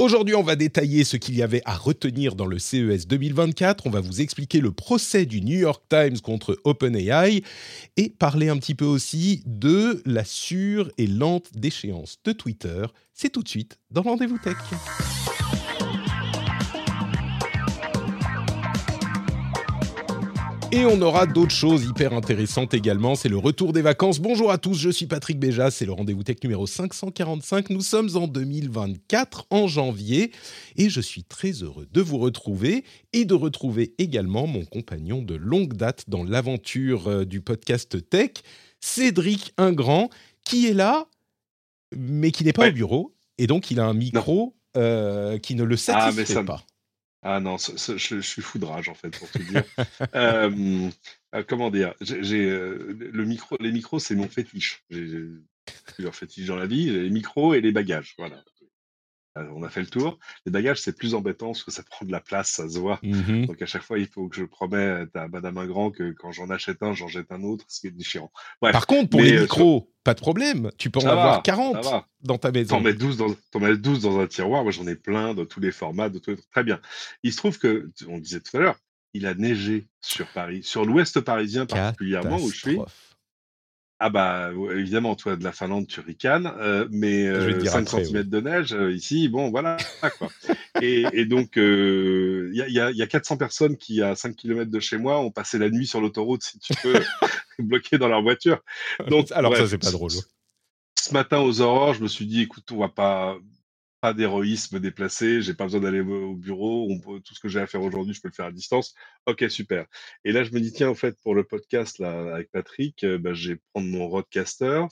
Aujourd'hui, on va détailler ce qu'il y avait à retenir dans le CES 2024. On va vous expliquer le procès du New York Times contre OpenAI et parler un petit peu aussi de la sûre et lente déchéance de Twitter. C'est tout de suite dans le Rendez-vous Tech. Et on aura d'autres choses hyper intéressantes également, c'est le retour des vacances. Bonjour à tous, je suis Patrick Béja, c'est le Rendez-vous Tech numéro 545. Nous sommes en 2024, en janvier, et je suis très heureux de vous retrouver et de retrouver également mon compagnon de longue date dans l'aventure du podcast Tech, Cédric Ingrand, qui est là, mais qui n'est pas au bureau, et donc il a un micro qui ne le satisfait pas. Ah non, je suis fou de rage en fait pour tout dire. Comment dire, les micros, c'est mon fétiche. J'ai plusieurs fétiches dans la vie, j'ai les micros et les bagages. Voilà. Alors, on a fait le tour. Les bagages, c'est plus embêtant parce que ça prend de la place, ça se voit. Mm-hmm. Donc à chaque fois, il faut que je promette à Madame Ingrand que quand j'en achète un, j'en jette un autre, ce qui est déchirant. Bref, par contre, pour les micros, pas de problème. Tu peux en avoir 40 dans ta maison. T'en mets 12 dans un tiroir. Moi, j'en ai plein de tous les formats, de tous les trucs. Très bien. Il se trouve que, on disait tout à l'heure, il a neigé sur Paris, sur l'ouest parisien particulièrement, où je suis. Ah bah, évidemment, toi, de la Finlande, tu ricanes, mais 5 cm de neige, ici, bon, voilà, quoi. Et donc, il y a 400 personnes qui, à 5 km de chez moi, ont passé la nuit sur l'autoroute, si tu veux, bloquées dans leur voiture. Donc, alors bref, ça, c'est pas drôle. Ce matin, aux aurores, je me suis dit, écoute, on va pas d'héroïsme déplacé, j'ai pas besoin d'aller au bureau, tout ce que j'ai à faire aujourd'hui, je peux le faire à distance. Ok, super. Et là, je me dis, tiens, en fait, pour le podcast là, avec Patrick, je vais prendre mon Rodecaster.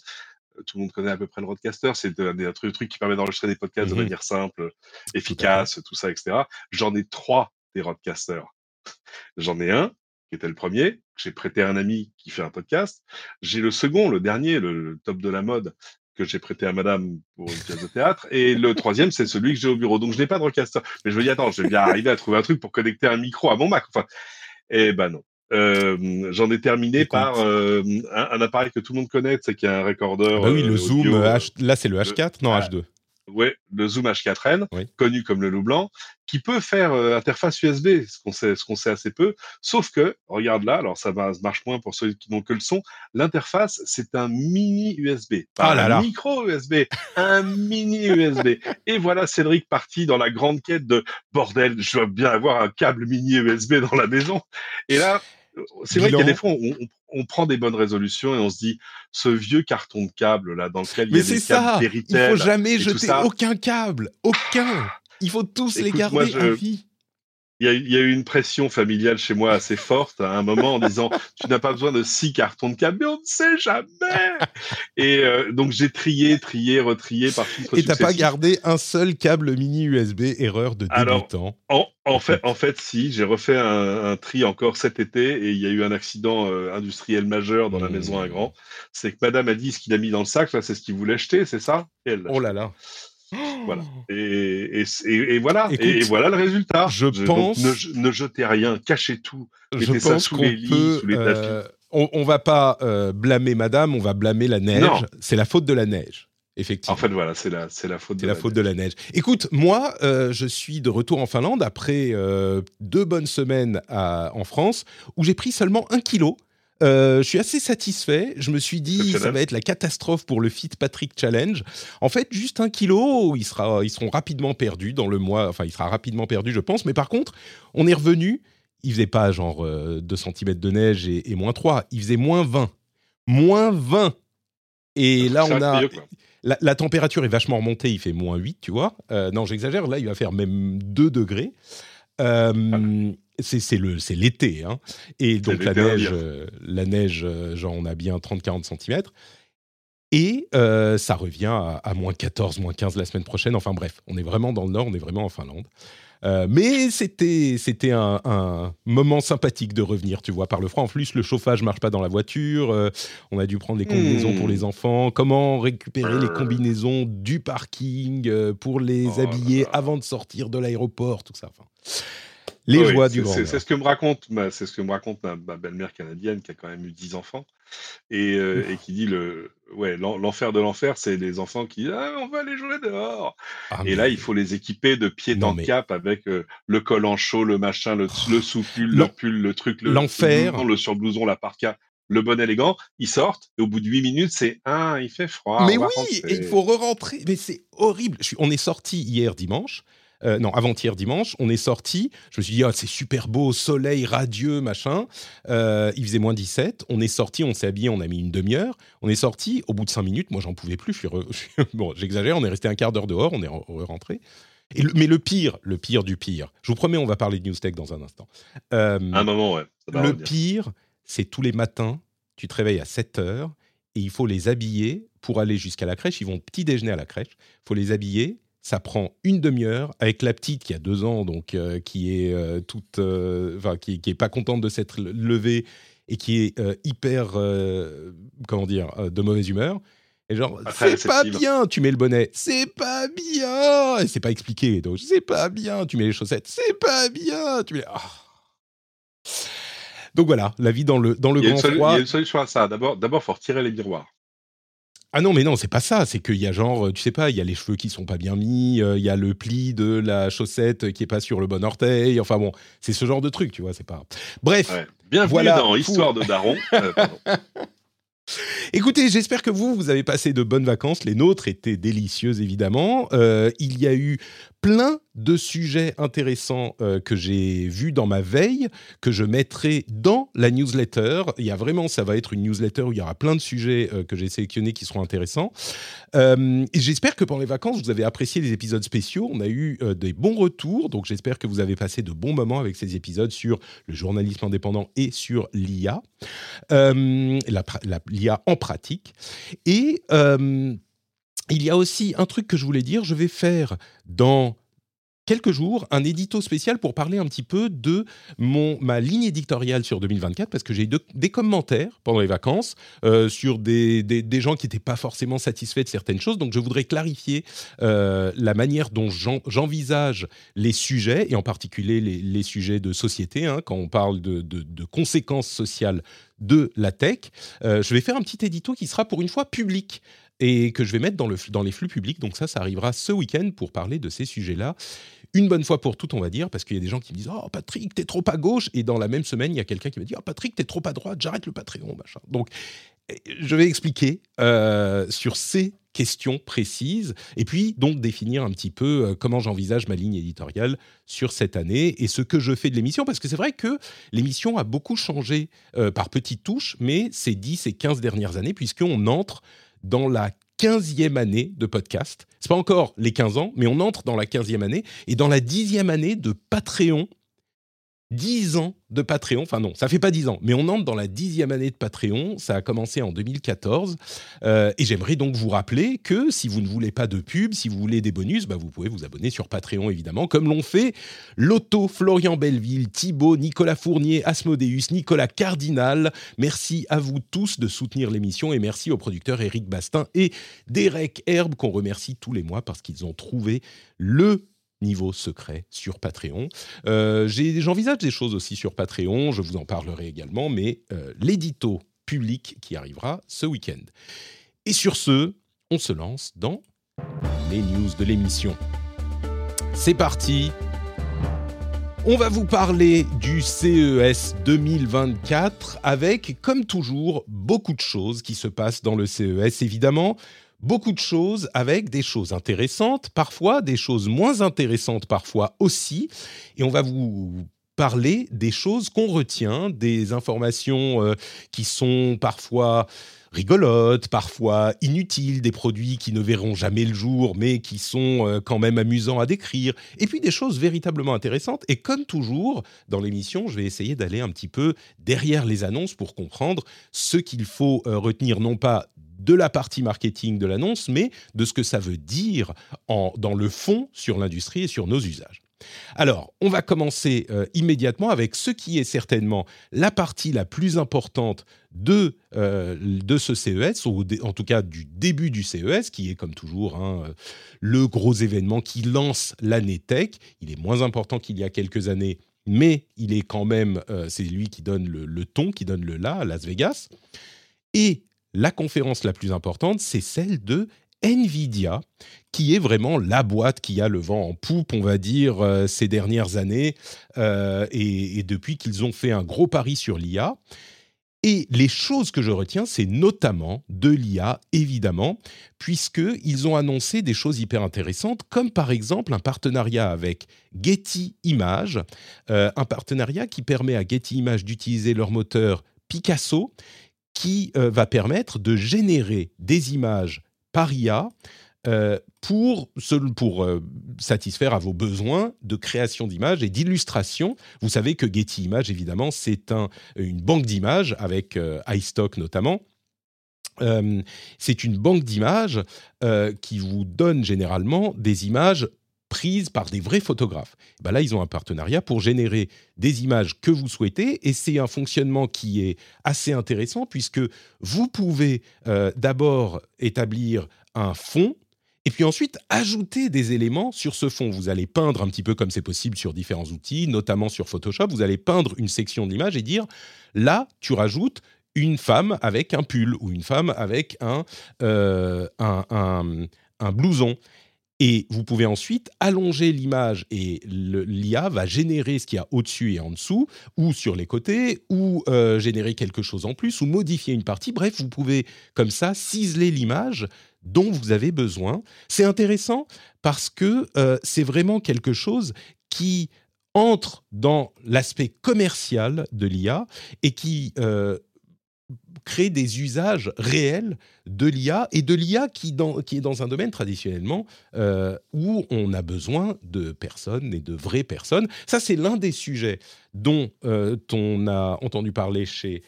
Tout le monde connaît à peu près le Rodecaster, c'est un truc qui permet d'enregistrer des podcasts de manière simple, efficace, tout ça, etc. J'en ai 3 des Rodecasters. J'en ai un, qui était le premier, que j'ai prêté à un ami qui fait un podcast. J'ai le second, le dernier, le top de la mode, que j'ai prêté à madame pour une pièce de théâtre. Et le troisième, c'est celui que j'ai au bureau. Donc, je n'ai pas de Rodecaster. Mais je me dis, attends, je vais bien arriver à trouver un truc pour connecter un micro à mon Mac. Enfin, eh ben non. J'en ai terminé par un appareil que tout le monde connaît, c'est qu'il y a un recorder. Bah oui, le Zoom. Là, c'est le H4, H2. Oui, le Zoom H4n, connu comme le loup blanc, qui peut faire interface USB, ce qu'on sait assez peu. Sauf que, regarde là, alors ça marche moins pour ceux qui n'ont que le son, l'interface, c'est un mini USB, un micro USB, un mini USB. Et voilà Cédric parti dans la grande quête de « Bordel, je dois bien avoir un câble mini USB dans la maison ». Et là, c'est vrai qu'il y a des fois, on prend des bonnes résolutions et on se dit, ce vieux carton de câble là, dans lequel il y a des câbles d'héritage. Il ne faut jamais jeter aucun câble, aucun. Il faut tous les garder à vie. Il y a eu une pression familiale chez moi assez forte à un moment en disant « Tu n'as pas besoin de 6 cartons de câble, mais on ne sait jamais !» Et donc, j'ai trié, retrié par filtre successif. Et tu n'as pas gardé un seul câble mini USB, erreur de débutant. Alors, en fait, si. J'ai refait un tri encore cet été et il y a eu un accident industriel majeur dans la maison Ingrand. C'est que madame a dit ce qu'il a mis dans le sac, là, c'est ce qu'il voulait jeter, c'est ça ? Et elle l'a jeté. Oh là là. Voilà. Et voilà. Écoute, et voilà le résultat. Je pense. Donc, ne jetez rien, cachez tout. Mettez ça sous les lits, sous les tapis. On va pas blâmer madame, on va blâmer la neige. Non. C'est la faute de la neige. Effectivement. En fait, voilà, c'est la faute de la neige. Écoute, moi, je suis de retour en Finlande après 2 bonnes semaines en France où j'ai pris seulement 1 kilo. Je suis assez satisfait. Je me suis dit, ça va être la catastrophe pour le Fit Patrick Challenge. En fait, juste 1 kilo, ils seront rapidement perdus dans le mois. Enfin, il sera rapidement perdu, je pense. Mais par contre, on est revenu. Il faisait pas genre 2 cm de neige et moins 3. Il faisait moins 20. Moins 20. Et là, on a... La température est vachement remontée. Il fait moins 8, tu vois. Non, j'exagère. Là, il va faire même 2 degrés. C'est l'été, hein. Et donc la neige, genre on a bien 30-40 cm. Et ça revient à moins 14, moins 15 la semaine prochaine. Enfin bref, on est vraiment dans le nord, on est vraiment en Finlande. Mais c'était un moment sympathique de revenir, tu vois, par le froid. En plus, le chauffage ne marche pas dans la voiture. On a dû prendre des combinaisons pour les enfants. Comment récupérer les combinaisons du parking pour les habiller avant de sortir de l'aéroport, tout ça. Enfin, les joies du grand. C'est ce que me raconte ma belle-mère canadienne qui a quand même eu 10 enfants et qui dit l'enfer de l'enfer, c'est les enfants qui disent on va aller jouer dehors. Là, il faut les équiper de pied en cap avec le col en chaud, le machin, le sous-pull, le pull, le truc, le surblouson, la parka. Le bon élégant, ils sortent, et au bout de 8 minutes, c'est il fait froid. Mais oui, rentrer. Et il faut re-rentrer. Mais c'est horrible. On est sortis avant-hier dimanche, on est sortis. Je me suis dit, c'est super beau, soleil, radieux, machin. Il faisait moins 17. On est sortis, on s'est habillés, on a mis une demi-heure. On est sortis, au bout de 5 minutes, moi, j'en pouvais plus. Bon, j'exagère, on est resté un quart d'heure dehors, on est rentré. Mais le pire du pire, je vous promets, on va parler de News Tech dans un instant. Un moment, ouais. Le pire, c'est tous les matins, tu te réveilles à 7h et il faut les habiller pour aller jusqu'à la crèche. Ils vont petit-déjeuner à la crèche. Il faut les habiller. Ça prend une demi-heure avec la petite qui a 2 ans, donc qui est pas contente de s'être levée et qui est hyper de mauvaise humeur. Et genre, c'est pas bien, tu mets le bonnet, c'est pas bien. Et c'est pas expliqué, donc c'est pas bien. Tu mets les chaussettes, c'est pas bien. Donc voilà, la vie dans le grand froid. Il y a une solution à ça. D'abord, faut retirer les miroirs. Ah non, mais non, c'est pas ça. C'est qu'il y a genre, tu sais pas, il y a les cheveux qui sont pas bien mis, il y a le pli de la chaussette qui est pas sur le bon orteil. Enfin bon, c'est ce genre de truc, tu vois, c'est pas... Bref, ouais. Bienvenue dans Histoire de Daron. Écoutez, j'espère que vous avez passé de bonnes vacances. Les nôtres étaient délicieuses, évidemment. Il y a eu plein de sujets intéressants que j'ai vus dans ma veille, que je mettrai dans la newsletter. Il y a vraiment, ça va être une newsletter où il y aura plein de sujets que j'ai sélectionnés qui seront intéressants. Et j'espère que pendant les vacances, vous avez apprécié les épisodes spéciaux. On a eu des bons retours, donc j'espère que vous avez passé de bons moments avec ces épisodes sur le journalisme indépendant et sur l'IA. L'IA en pratique. Et... il y a aussi un truc que je voulais dire, je vais faire dans quelques jours un édito spécial pour parler un petit peu de ma ligne éditoriale sur 2024, parce que j'ai eu des commentaires pendant les vacances sur des gens qui n'étaient pas forcément satisfaits de certaines choses, donc je voudrais clarifier la manière dont j'envisage les sujets, et en particulier les sujets de société, quand on parle de conséquences sociales de la tech. Je vais faire un petit édito qui sera pour une fois public, et que je vais mettre dans les flux publics. Donc ça arrivera ce week-end pour parler de ces sujets-là. Une bonne fois pour toutes, on va dire, parce qu'il y a des gens qui me disent « Oh, Patrick, t'es trop à gauche !» Et dans la même semaine, il y a quelqu'un qui me dit « Oh, Patrick, t'es trop à droite, j'arrête le Patreon, machin. » Donc, je vais expliquer sur ces questions précises, et puis donc définir un petit peu comment j'envisage ma ligne éditoriale sur cette année et ce que je fais de l'émission, parce que c'est vrai que l'émission a beaucoup changé par petites touches, mais ces 10 et 15 dernières années, puisqu'on entre dans la 15e année de podcast. Ce n'est pas encore les 15 ans, mais on entre dans la 15e année et dans la 10e année de Patreon. 10 ans de Patreon, enfin non, ça ne fait pas 10 ans, mais on entre dans la 10e année de Patreon. Ça a commencé en 2014. Et j'aimerais donc vous rappeler que si vous ne voulez pas de pub, si vous voulez des bonus, vous pouvez vous abonner sur Patreon, évidemment, comme l'ont fait Lotto, Florian Belleville, Thibaut, Nicolas Fournier, Asmodeus, Nicolas Cardinal. Merci à vous tous de soutenir l'émission et merci aux producteurs Éric Bastin et Derek Herbe, qu'on remercie tous les mois parce qu'ils ont trouvé le niveau secret sur Patreon. J'envisage des choses aussi sur Patreon, je vous en parlerai également, mais l'édito public qui arrivera ce week-end. Et sur ce, on se lance dans les news de l'émission. C'est parti. On va vous parler du CES 2024 avec, comme toujours, beaucoup de choses qui se passent dans le CES, évidemment. Beaucoup de choses avec des choses intéressantes, parfois des choses moins intéressantes, parfois aussi. Et on va vous parler des choses qu'on retient, des informations qui sont parfois rigolotes, parfois inutiles, des produits qui ne verront jamais le jour, mais qui sont quand même amusants à décrire. Et puis des choses véritablement intéressantes. Et comme toujours, dans l'émission, je vais essayer d'aller un petit peu derrière les annonces pour comprendre ce qu'il faut retenir, non pas de la partie marketing de l'annonce, mais de ce que ça veut dire dans le fond sur l'industrie et sur nos usages. Alors, on va commencer immédiatement avec ce qui est certainement la partie la plus importante de ce CES, ou en tout cas du début du CES, qui est comme toujours le gros événement qui lance l'année tech. Il est moins important qu'il y a quelques années, mais il est quand même, c'est lui qui donne le ton, qui donne le là à Las Vegas. Et la conférence la plus importante, c'est celle de NVIDIA, qui est vraiment la boîte qui a le vent en poupe, on va dire, ces dernières années, et depuis qu'ils ont fait un gros pari sur l'IA. Et les choses que je retiens, c'est notamment de l'IA, évidemment, puisqu'ils ont annoncé des choses hyper intéressantes, comme par exemple un partenariat avec Getty Images, un partenariat qui permet à Getty Images d'utiliser leur moteur Picasso, qui va permettre de générer des images par IA pour satisfaire à vos besoins de création d'images et d'illustrations. Vous savez que Getty Images, évidemment, c'est une banque d'images, avec iStock notamment. C'est une banque d'images qui vous donne généralement des images prises par des vrais photographes. Ben là, ils ont un partenariat pour générer des images que vous souhaitez, et c'est un fonctionnement qui est assez intéressant, puisque vous pouvez d'abord établir un fond, et puis ensuite ajouter des éléments sur ce fond. Vous allez peindre un petit peu comme c'est possible sur différents outils, notamment sur Photoshop. Vous allez peindre une section de l'image et dire « là, tu rajoutes une femme avec un pull » ou une femme avec un blouson. Et vous pouvez ensuite allonger l'image et l'IA va générer ce qu'il y a au-dessus et en dessous, ou sur les côtés, ou générer quelque chose en plus, ou modifier une partie. Bref, vous pouvez comme ça ciseler l'image dont vous avez besoin. C'est intéressant parce que c'est vraiment quelque chose qui entre dans l'aspect commercial de l'IA et qui crée des usages réels de l'IA, et de l'IA qui est dans un domaine traditionnellement où on a besoin de personnes et de vraies personnes. Ça, c'est l'un des sujets dont on a entendu parler chez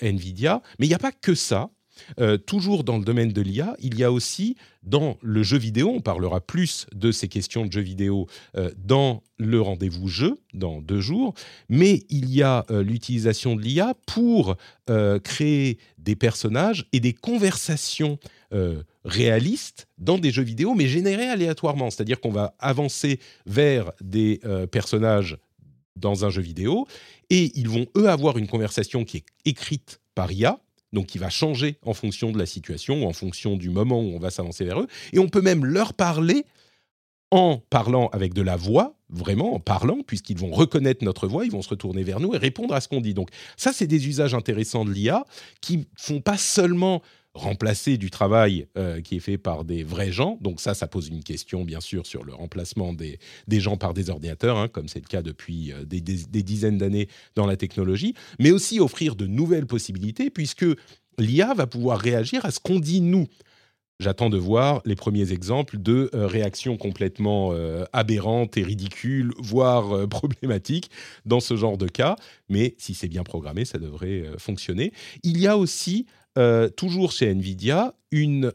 NVIDIA, mais il n'y a pas que ça. Toujours dans le domaine de l'IA, il y a aussi dans le jeu vidéo, on parlera plus de ces questions de jeux vidéo dans le rendez-vous jeu, dans 2 jours, mais il y a l'utilisation de l'IA pour créer des personnages et des conversations réalistes dans des jeux vidéo, mais générées aléatoirement, c'est-à-dire qu'on va avancer vers des personnages dans un jeu vidéo, et ils vont, eux, avoir une conversation qui est écrite par IA, donc qui va changer en fonction de la situation, en fonction du moment où on va s'avancer vers eux. Et on peut même leur parler en parlant avec de la voix, vraiment en parlant, puisqu'ils vont reconnaître notre voix, ils vont se retourner vers nous et répondre à ce qu'on dit. Donc ça, c'est des usages intéressants de l'IA qui ne font pas seulement remplacer du travail qui est fait par des vrais gens. Donc ça pose une question, bien sûr, sur le remplacement des gens par des ordinateurs, comme c'est le cas depuis des dizaines d'années dans la technologie, mais aussi offrir de nouvelles possibilités, puisque l'IA va pouvoir réagir à ce qu'on dit nous. J'attends de voir les premiers exemples de réactions complètement aberrantes et ridicules, voire problématiques dans ce genre de cas. Mais si c'est bien programmé, ça devrait fonctionner. Il y a aussi toujours chez NVIDIA, une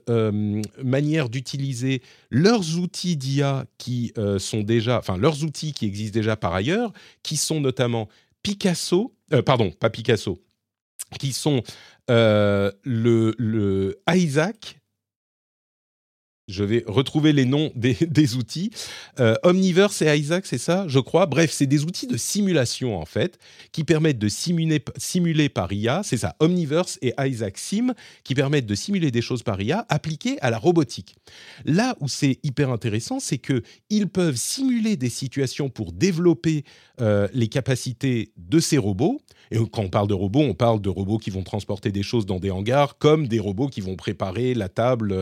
manière d'utiliser leurs outils d'IA qui sont déjà, enfin leurs outils qui existent déjà par ailleurs, qui sont notamment le Isaac. Je vais retrouver les noms des outils. Omniverse et Isaac, c'est ça, je crois. Bref, c'est des outils de simulation, en fait, qui permettent de simuler par IA. C'est ça, Omniverse et Isaac Sim, qui permettent de simuler des choses par IA appliquées à la robotique. Là où c'est hyper intéressant, c'est qu'ils peuvent simuler des situations pour développer les capacités de ces robots. Et quand on parle de robots qui vont transporter des choses dans des hangars, comme des robots qui vont préparer la table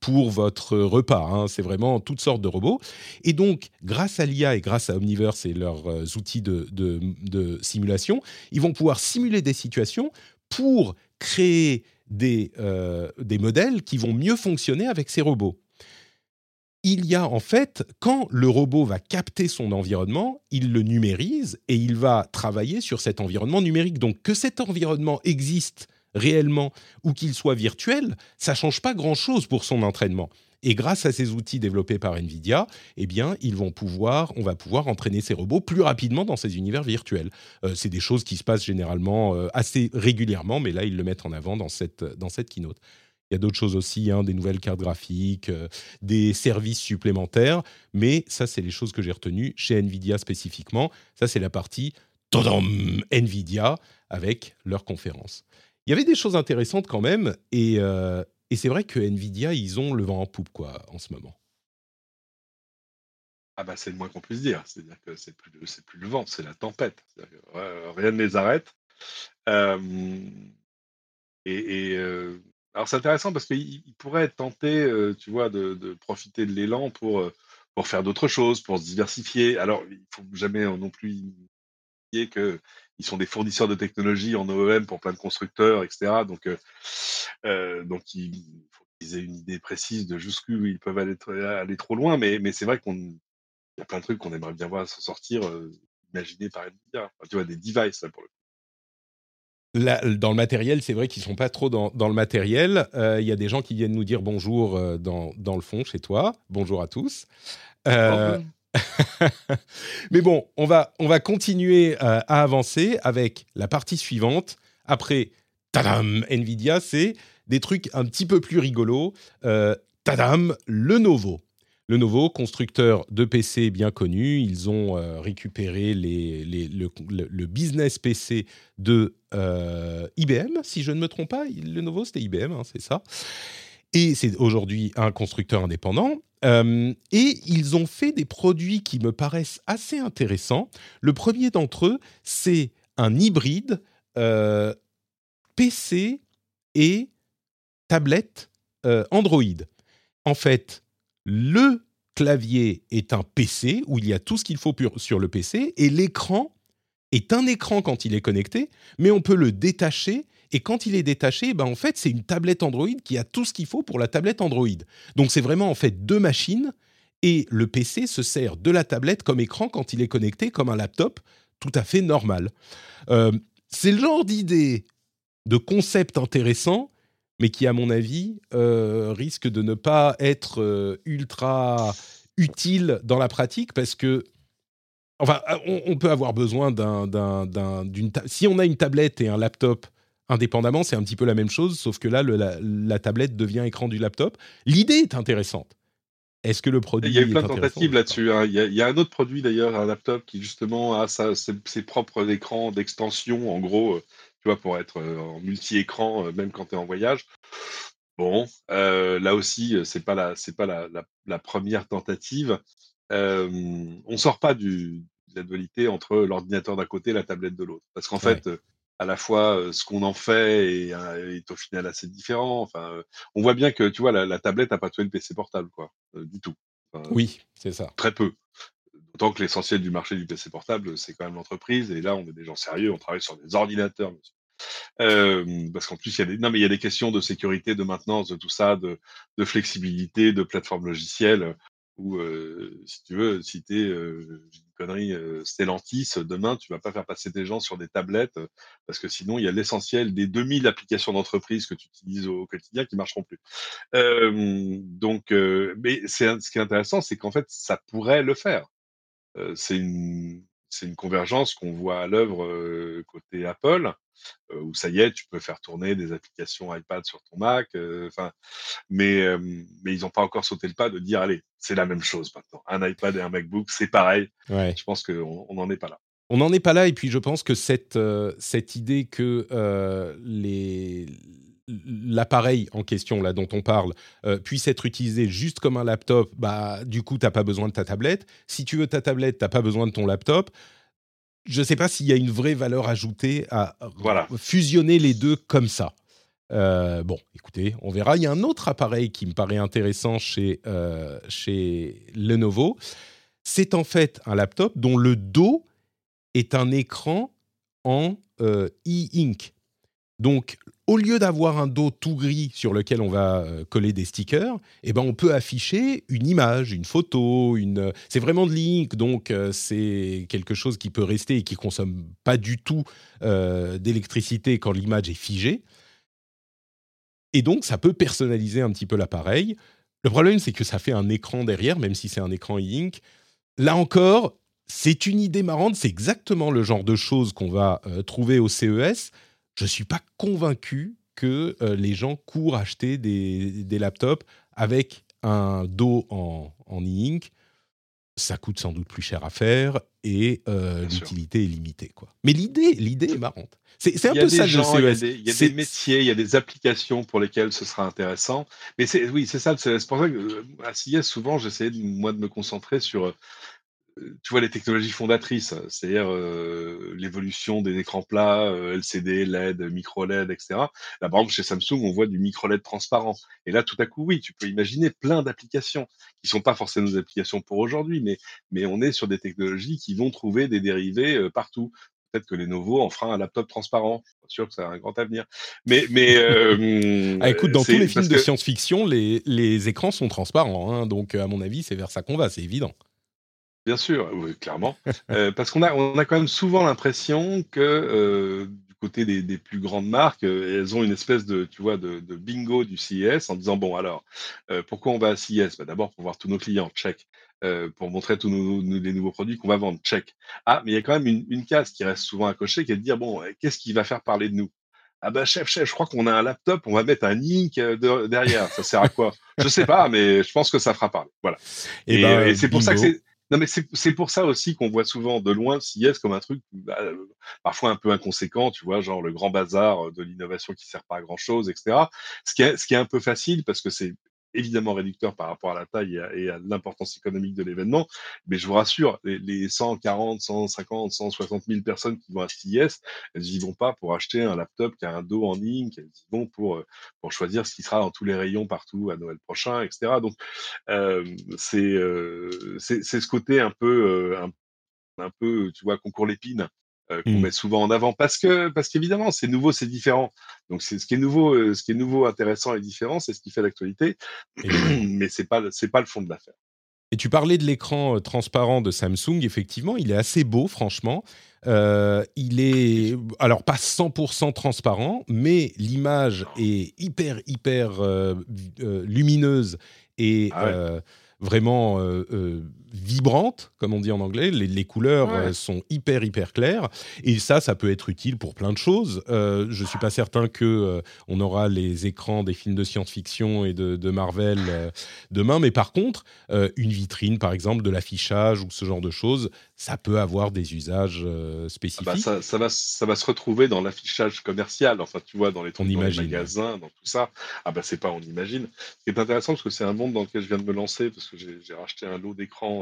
pour votre repas. C'est vraiment toutes sortes de robots. Et donc, grâce à l'IA et grâce à Omniverse et leurs outils de simulation, ils vont pouvoir simuler des situations pour créer des modèles qui vont mieux fonctionner avec ces robots. Il y a en fait, quand le robot va capter son environnement, il le numérise et il va travailler sur cet environnement numérique. Donc que cet environnement existe réellement ou qu'il soit virtuel, ça ne change pas grand-chose pour son entraînement. Et grâce à ces outils développés par NVIDIA, eh bien, on va pouvoir entraîner ces robots plus rapidement dans ces univers virtuels. C'est des choses qui se passent généralement assez régulièrement, mais là, ils le mettent en avant dans cette keynote. Il y a d'autres choses aussi, des nouvelles cartes graphiques, des services supplémentaires, mais ça, c'est les choses que j'ai retenues chez NVIDIA spécifiquement. Ça, c'est la partie tadam, NVIDIA avec leur conférence. Il y avait des choses intéressantes quand même, et c'est vrai que NVIDIA, ils ont le vent en poupe, quoi, en ce moment. Ah bah, c'est le moins qu'on puisse dire. C'est-à-dire que c'est plus le vent, c'est la tempête. C'est-à-dire que, rien ne les arrête. Alors, c'est intéressant parce qu'ils pourraient être tentés, tu vois, de profiter de l'élan pour faire d'autres choses, pour se diversifier. Alors, il ne faut jamais non plus oublier que... Ils sont des fournisseurs de technologies en OEM pour plein de constructeurs, etc. Donc il faut qu'ils aient une idée précise de jusqu'où ils peuvent aller trop loin. Mais c'est vrai qu'il y a plein de trucs qu'on aimerait bien voir s'en sortir, imaginés par NVIDIA. Enfin, tu vois, des devices, là, pour le coup. Là, dans le matériel, c'est vrai qu'ils ne sont pas trop dans le matériel. Il y a des gens qui viennent nous dire bonjour dans le fond, chez toi. Bonjour à tous. Bonjour. Mais bon, on va continuer à avancer avec la partie suivante. Après, tadam, NVIDIA, c'est des trucs un petit peu plus rigolos. Tadam, Lenovo. Lenovo, constructeur de PC bien connu, ils ont récupéré le business PC de IBM, si je ne me trompe pas. Lenovo, c'était IBM, c'est ça. Et c'est aujourd'hui un constructeur indépendant. Et ils ont fait des produits qui me paraissent assez intéressants. Le premier d'entre eux, c'est un hybride PC et tablette Android. En fait, le clavier est un PC où il y a tout ce qu'il faut sur le PC et l'écran est un écran quand il est connecté, mais on peut le détacher. Et quand il est détaché, ben en fait, c'est une tablette Android qui a tout ce qu'il faut pour la tablette Android. Donc, c'est vraiment en fait deux machines et le PC se sert de la tablette comme écran quand il est connecté, comme un laptop tout à fait normal. C'est le genre d'idée, de concept intéressant, mais qui, à mon avis, risque de ne pas être ultra utile dans la pratique parce que enfin, on peut avoir besoin si on a une tablette et un laptop indépendamment, c'est un petit peu la même chose, sauf que là, la tablette devient écran du laptop. L'idée est intéressante. Est-ce que le produit est intéressant ? Il y a eu plein de tentatives là-dessus. Il y a un autre produit, d'ailleurs, un laptop qui, justement, a ses propres écrans d'extension, en gros, tu vois, pour être en multi-écran, même quand tu es en voyage. Bon, là aussi, ce n'est pas la première tentative. On ne sort pas de la dualité entre l'ordinateur d'un côté et la tablette de l'autre. Parce qu'en fait... à la fois ce qu'on en fait est au final assez différent. Enfin, on voit bien que tu vois, la tablette n'a pas tué le PC portable, quoi, du tout. Enfin, oui, c'est ça. Très peu. D'autant que l'essentiel du marché du PC portable, c'est quand même l'entreprise. Et là, on est des gens sérieux, on travaille sur des ordinateurs. Parce qu'en plus, il y a des questions de sécurité, de maintenance, de tout ça, de flexibilité, de plateforme logicielle. Ou si tu veux, si tu es une connerie Stellantis, demain, tu ne vas pas faire passer tes gens sur des tablettes parce que sinon, il y a l'essentiel des 2000 applications d'entreprise que tu utilises au quotidien qui ne marcheront plus. Mais ce qui est intéressant, c'est qu'en fait, ça pourrait le faire. C'est une convergence qu'on voit à l'œuvre côté Apple, où ça y est, tu peux faire tourner des applications iPad sur ton Mac. Mais ils n'ont pas encore sauté le pas de dire, allez, c'est la même chose maintenant. Un iPad et un MacBook, c'est pareil. Ouais. Je pense qu'on n'en est pas là. On n'en est pas là. Et puis, je pense que cette idée que l'appareil en question là dont on parle puisse être utilisé juste comme un laptop, bah du coup t'as pas besoin de ta tablette. Si tu veux ta tablette, t'as pas besoin de ton laptop. Je sais pas s'il y a une vraie valeur ajoutée à fusionner les deux comme ça. Bon, écoutez, on verra. Il y a un autre appareil qui me paraît intéressant chez Lenovo. C'est en fait un laptop dont le dos est un écran en e-ink. Donc, au lieu d'avoir un dos tout gris sur lequel on va coller des stickers, eh ben on peut afficher une image, une photo, c'est vraiment de l'e-ink, donc c'est quelque chose qui peut rester et qui ne consomme pas du tout d'électricité quand l'image est figée. Et donc, ça peut personnaliser un petit peu l'appareil. Le problème, c'est que ça fait un écran derrière, même si c'est un écran e-ink. Là encore, c'est une idée marrante. C'est exactement le genre de choses qu'on va trouver au CES. Je ne suis pas convaincu que les gens courent acheter des laptops avec un dos en e-ink. Ça coûte sans doute plus cher à faire et l'utilité est limitée, quoi. Mais l'idée est marrante. C'est un peu ça le CES. Il y a des métiers, il y a des applications pour lesquelles ce sera intéressant. Mais c'est ça. C'est pour ça qu'à CES, souvent, j'essayais de me concentrer sur, tu vois, les technologies fondatrices, c'est-à-dire l'évolution des écrans plats, LCD, LED, micro-LED, etc. Là, par exemple, chez Samsung, on voit du micro-LED transparent. Et là, tout à coup, oui, tu peux imaginer plein d'applications qui ne sont pas forcément des applications pour aujourd'hui, mais on est sur des technologies qui vont trouver des dérivés partout. Peut-être que Lenovo en fera un laptop transparent. C'est sûr que ça a un grand avenir. Écoute, dans tous les films de science-fiction, les écrans sont transparents, hein, donc, à mon avis, c'est vers ça qu'on va, c'est évident. Bien sûr, oui, clairement. Parce qu'on a quand même souvent l'impression que du côté des plus grandes marques, elles ont une espèce de bingo du CES en disant, bon alors, pourquoi on va à CES ? D'abord pour voir tous nos clients, check. Pour montrer tous les nouveaux produits qu'on va vendre, check. Ah, mais il y a quand même une case qui reste souvent à cocher, qui est de dire, bon, qu'est-ce qui va faire parler de nous ? Ah bah chef, je crois qu'on a un laptop, on va mettre un link derrière. Ça sert à quoi ? Je sais pas, mais je pense que ça fera parler. Voilà. Et c'est pour ça que c'est... Non, mais c'est pour ça aussi qu'on voit souvent de loin CES comme un truc parfois un peu inconséquent, tu vois, genre le grand bazar de l'innovation qui ne sert pas à grand-chose, etc. Ce qui est un peu facile parce que c'est évidemment réducteur par rapport à la taille et à l'importance économique de l'événement. Mais je vous rassure, les 140, 150, 160 000 personnes qui vont à CES, elles n'y vont pas pour acheter un laptop qui a un dos en ligne, elles y vont pour choisir ce qui sera dans tous les rayons partout à Noël prochain, etc. Donc, c'est ce côté un peu, tu vois, concours l'épine. Qu'on met souvent en avant parce qu'évidemment c'est nouveau, c'est différent. Donc c'est ce qui est nouveau, intéressant et différent, c'est ce qui fait l'actualité. Mais c'est pas le fond de l'affaire. Et tu parlais de l'écran transparent de Samsung. Effectivement, il est assez beau, franchement. Il est alors pas 100% transparent, mais l'image est hyper lumineuse et vraiment vibrante, comme on dit en anglais. Les couleurs sont hyper claires. Et ça peut être utile pour plein de choses. Je ne suis pas certain qu'on aura les écrans des films de science-fiction et de Marvel demain. Mais par contre, une vitrine, par exemple, de l'affichage ou ce genre de choses, ça peut avoir des usages spécifiques. Ah bah ça va se retrouver dans l'affichage commercial. Enfin, tu vois, dans les magasins, dans tout ça. Ah bah, c'est pas on imagine. C'est intéressant parce que c'est un monde dans lequel je viens de me lancer parce que j'ai racheté un lot d'écrans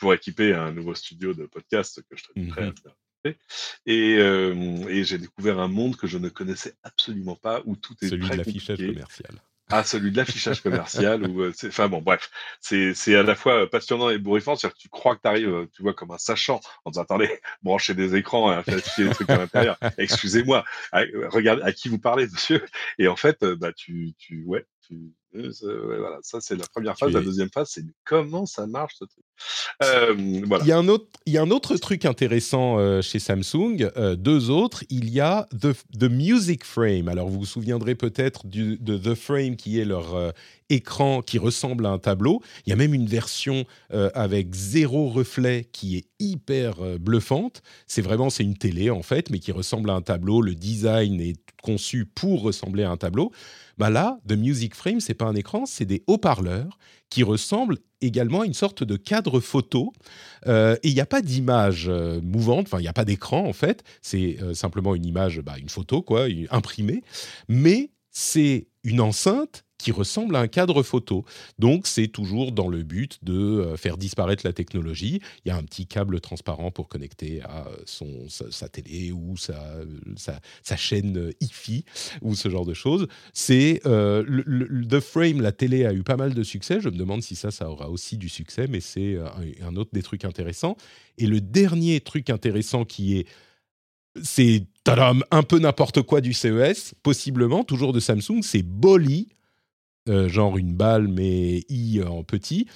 pour équiper un nouveau studio de podcast que je traiterai et j'ai découvert un monde que je ne connaissais absolument pas où tout est celui très compliqué. Celui de l'affichage commercial. C'est à la fois passionnant et bourrifant. C'est-à-dire que tu crois que tu arrives, tu vois, comme un sachant en disant, attendez, branchez des écrans et afficher des trucs à l'intérieur. Excusez-moi, regardez à qui vous parlez, monsieur. Et en fait, voilà, ça c'est la première phase. La deuxième phase, c'est comment ça marche ce truc. Voilà. Il y a un autre truc intéressant chez Samsung, deux autres. Il y a The Music Frame. Alors vous vous souviendrez peut-être de The Frame qui est leur écran qui ressemble à un tableau. Il y a même une version avec zéro reflet qui est hyper bluffante. C'est une télé en fait, mais qui ressemble à un tableau. Le design est conçu pour ressembler à un tableau. Bah là, The Music Frame, c'est pas un écran, c'est des haut-parleurs qui ressemblent également à une sorte de cadre photo. Et il n'y a pas d'image mouvante, il n'y a pas d'écran en fait, c'est simplement une image, une photo quoi, imprimée, mais c'est une enceinte qui ressemble à un cadre photo. Donc c'est toujours dans le but de faire disparaître la technologie. Il y a un petit câble transparent pour connecter à sa télé ou sa chaîne hi-fi ou ce genre de choses. C'est The Frame, la télé a eu pas mal de succès. Je me demande si ça aura aussi du succès, mais c'est un autre des trucs intéressants. Et le dernier truc intéressant c'est tadam, un peu n'importe quoi du CES, possiblement, toujours de Samsung, c'est Bolly. Genre une balle, mais i en petit.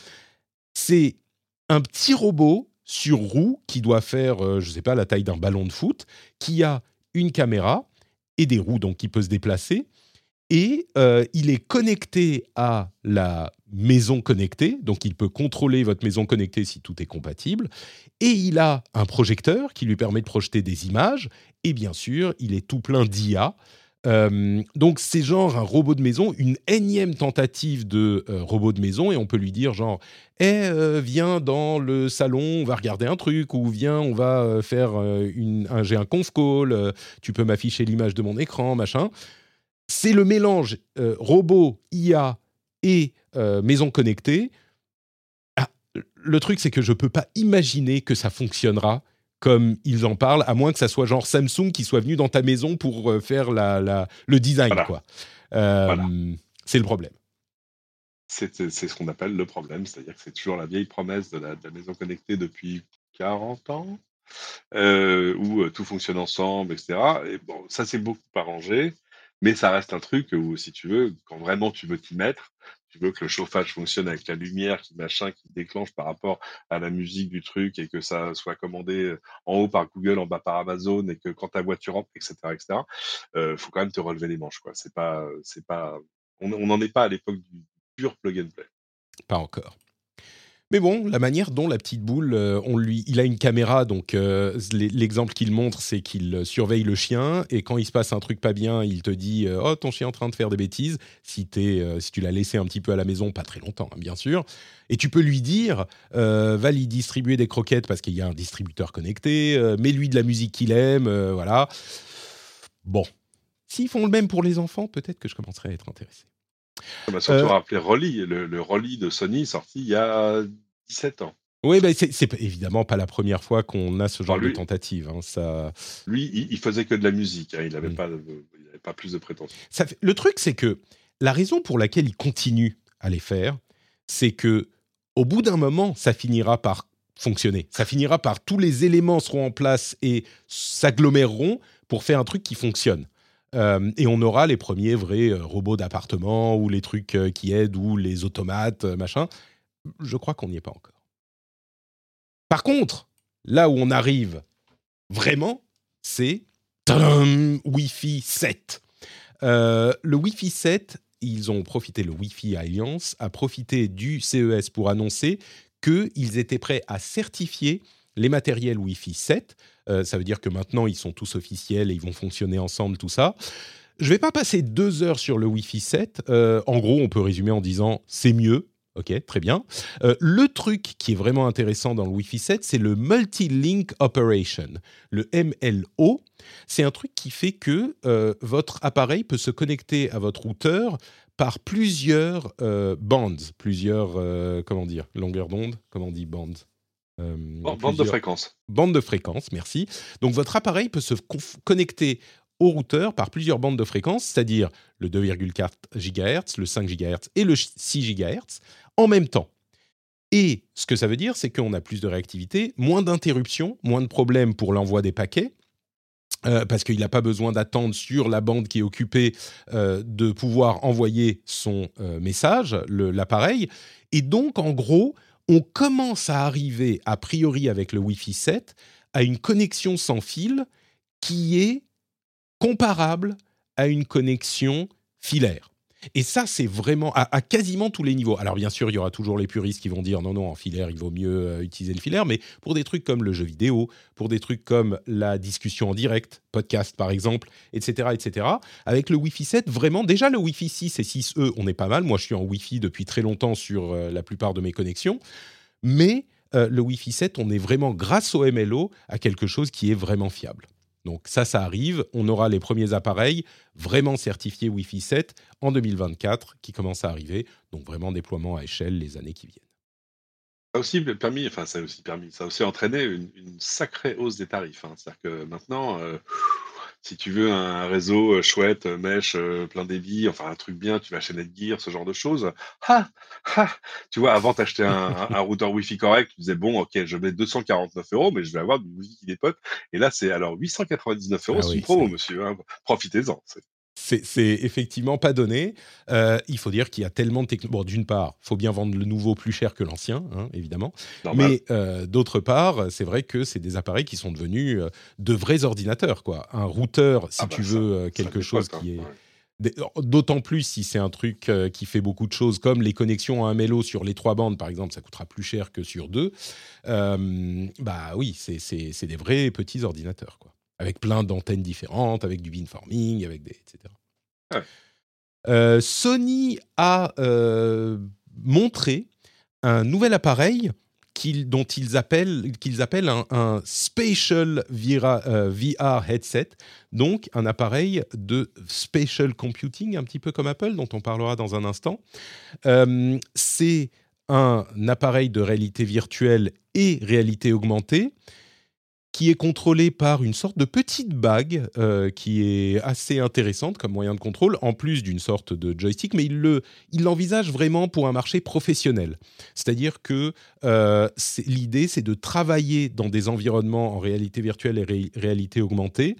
C'est un petit robot sur roue qui doit faire, la taille d'un ballon de foot, qui a une caméra et des roues donc, qui peut se déplacer. Et il est connecté à la maison connectée, donc il peut contrôler votre maison connectée si tout est compatible. Et il a un projecteur qui lui permet de projeter des images. Et bien sûr, il est tout plein d'IA. Donc c'est genre un robot de maison, une énième tentative de robot de maison. Et on peut lui dire genre, viens dans le salon, on va regarder un truc. Ou viens, on va faire j'ai un conf call. Tu peux m'afficher l'image de mon écran, machin. C'est le mélange robot, IA et maison connectée. Ah, le truc, c'est que je ne peux pas imaginer que ça fonctionnera comme ils en parlent, à moins que ça soit genre Samsung qui soit venu dans ta maison pour faire le design. Voilà. Quoi. Voilà. C'est le problème. C'est ce qu'on appelle le problème, c'est-à-dire que c'est toujours la vieille promesse de la maison connectée depuis 40 ans, où tout fonctionne ensemble, etc. Et bon, ça, c'est beaucoup arrangé. Mais ça reste un truc où, si tu veux, quand vraiment tu veux t'y mettre, tu veux que le chauffage fonctionne avec la lumière qui déclenche par rapport à la musique du truc et que ça soit commandé en haut par Google, en bas par Amazon et que quand ta voiture rentre, etc., etc., faut quand même te relever les manches, quoi. C'est pas, on n'en est pas à l'époque du pur plug and play. Pas encore. Mais bon, la manière dont la petite boule, il a une caméra, donc l'exemple qu'il montre, c'est qu'il surveille le chien, et quand il se passe un truc pas bien, il te dit « Oh, ton chien est en train de faire des bêtises », si tu l'as laissé un petit peu à la maison, pas très longtemps, hein, bien sûr. Et tu peux lui dire « Va lui distribuer des croquettes parce qu'il y a un distributeur connecté, mets-lui de la musique qu'il aime, voilà. » Bon, s'ils font le même pour les enfants, peut-être que je commencerai à être intéressé. On va surtout rappeler Rolly, le Rolly de Sony sorti il y a 17 ans. Oui, bah c'est évidemment pas la première fois qu'on a ce genre de tentative. Hein, ça... Lui, il faisait que de la musique, hein, il n'avait pas plus de prétention. Le truc, c'est que la raison pour laquelle il continue à les faire, c'est qu'au bout d'un moment, ça finira par fonctionner. Ça finira par tous les éléments seront en place et s'aggloméreront pour faire un truc qui fonctionne. Et on aura les premiers vrais robots d'appartement ou les trucs qui aident ou les automates, machin. Je crois qu'on n'y est pas encore. Par contre, là où on arrive vraiment, c'est tadam, Wi-Fi 7. Le Wi-Fi 7, le Wi-Fi Alliance a profité du CES pour annoncer qu'ils étaient prêts à certifier les matériels Wi-Fi 7. Ça veut dire que maintenant, ils sont tous officiels et ils vont fonctionner ensemble, tout ça. Je ne vais pas passer 2 heures sur le Wi-Fi 7. En gros, on peut résumer en disant « c'est mieux ». Ok, très bien. Le truc qui est vraiment intéressant dans le Wi-Fi 7, c'est le Multi-Link Operation, le MLO. C'est un truc qui fait que votre appareil peut se connecter à votre routeur par plusieurs bandes, plusieurs, longueurs d'onde, comment on dit bandes? Bande de fréquence. Bande de fréquence, merci. Donc, votre appareil peut se connecter au routeur par plusieurs bandes de fréquence, c'est-à-dire le 2,4 GHz, le 5 GHz et le 6 GHz en même temps. Et ce que ça veut dire, c'est qu'on a plus de réactivité, moins d'interruptions, moins de problèmes pour l'envoi des paquets, parce qu'il n'a pas besoin d'attendre sur la bande qui est occupée de pouvoir envoyer son message, l'appareil. Et donc, en gros... on commence à arriver, a priori avec le Wi-Fi 7, à une connexion sans fil qui est comparable à une connexion filaire. Et ça, c'est vraiment à quasiment tous les niveaux. Alors bien sûr, il y aura toujours les puristes qui vont dire « Non, en filaire, il vaut mieux utiliser le filaire », mais pour des trucs comme le jeu vidéo, pour des trucs comme la discussion en direct, podcast par exemple, etc. Avec le Wi-Fi 7, vraiment, déjà le Wi-Fi 6 et 6E, on est pas mal. Moi, je suis en Wi-Fi depuis très longtemps sur la plupart de mes connexions. Mais le Wi-Fi 7, on est vraiment, grâce au MLO, à quelque chose qui est vraiment fiable. Donc ça arrive. On aura les premiers appareils vraiment certifiés Wi-Fi 7 en 2024 qui commencent à arriver. Donc vraiment déploiement à échelle les années qui viennent. Ça a aussi entraîné une sacrée hausse des tarifs. Hein. C'est-à-dire que maintenant, si tu veux un réseau chouette, mèche, plein débit, enfin un truc bien, tu vas chez Netgear, ce genre de choses. Tu vois, avant t'achetais un routeur Wi-Fi correct, tu disais bon, ok, je mets 249 €, mais je vais avoir du Wi-Fi qui dépote. Et là, c'est alors 899 €, c'est une promo, monsieur. Hein. Profitez-en. c'est effectivement pas donné. Il faut dire qu'il y a tellement de technologies. Bon, d'une part, il faut bien vendre le nouveau plus cher que l'ancien, hein, évidemment. Normal. Mais d'autre part, c'est vrai que c'est des appareils qui sont devenus de vrais ordinateurs, quoi. Un routeur, si tu veux, quelque chose qui est... D'autant plus si c'est un truc qui fait beaucoup de choses, comme les connexions à un MLO sur les 3 bandes, par exemple, ça coûtera plus cher que sur 2. Bah oui, c'est des vrais petits ordinateurs, quoi. Avec plein d'antennes différentes, avec du beamforming, avec des, etc. Ouais. Sony a montré un nouvel appareil qu'ils appellent un Spatial VR Headset, donc un appareil de Spatial Computing, un petit peu comme Apple, dont on parlera dans un instant. C'est un appareil de réalité virtuelle et réalité augmentée, qui est contrôlé par une sorte de petite bague qui est assez intéressante comme moyen de contrôle, en plus d'une sorte de joystick, mais il l'envisage vraiment pour un marché professionnel. C'est-à-dire que l'idée, c'est de travailler dans des environnements en réalité virtuelle et réalité augmentée,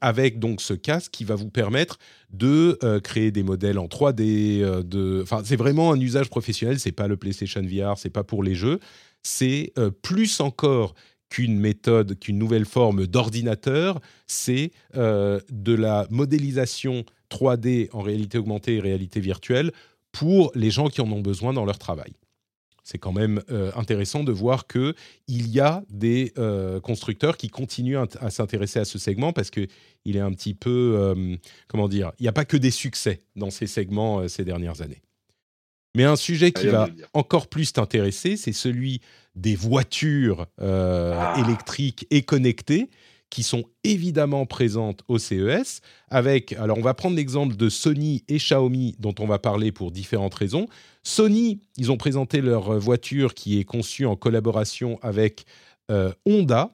avec donc ce casque qui va vous permettre de créer des modèles en 3D. C'est vraiment un usage professionnel, c'est pas le PlayStation VR, c'est pas pour les jeux, c'est plus encore... qu'une méthode, qu'une nouvelle forme d'ordinateur, c'est de la modélisation 3D en réalité augmentée et réalité virtuelle pour les gens qui en ont besoin dans leur travail. C'est quand même intéressant de voir qu'il y a des constructeurs qui continuent à s'intéresser à ce segment parce qu'il est un petit peu... il n'y a pas que des succès dans ces segments ces dernières années. Mais un sujet qui va encore plus t'intéresser, c'est celui des voitures électriques et connectées qui sont évidemment présentes au CES. Alors, on va prendre l'exemple de Sony et Xiaomi, dont on va parler pour différentes raisons. Sony, ils ont présenté leur voiture qui est conçue en collaboration avec Honda,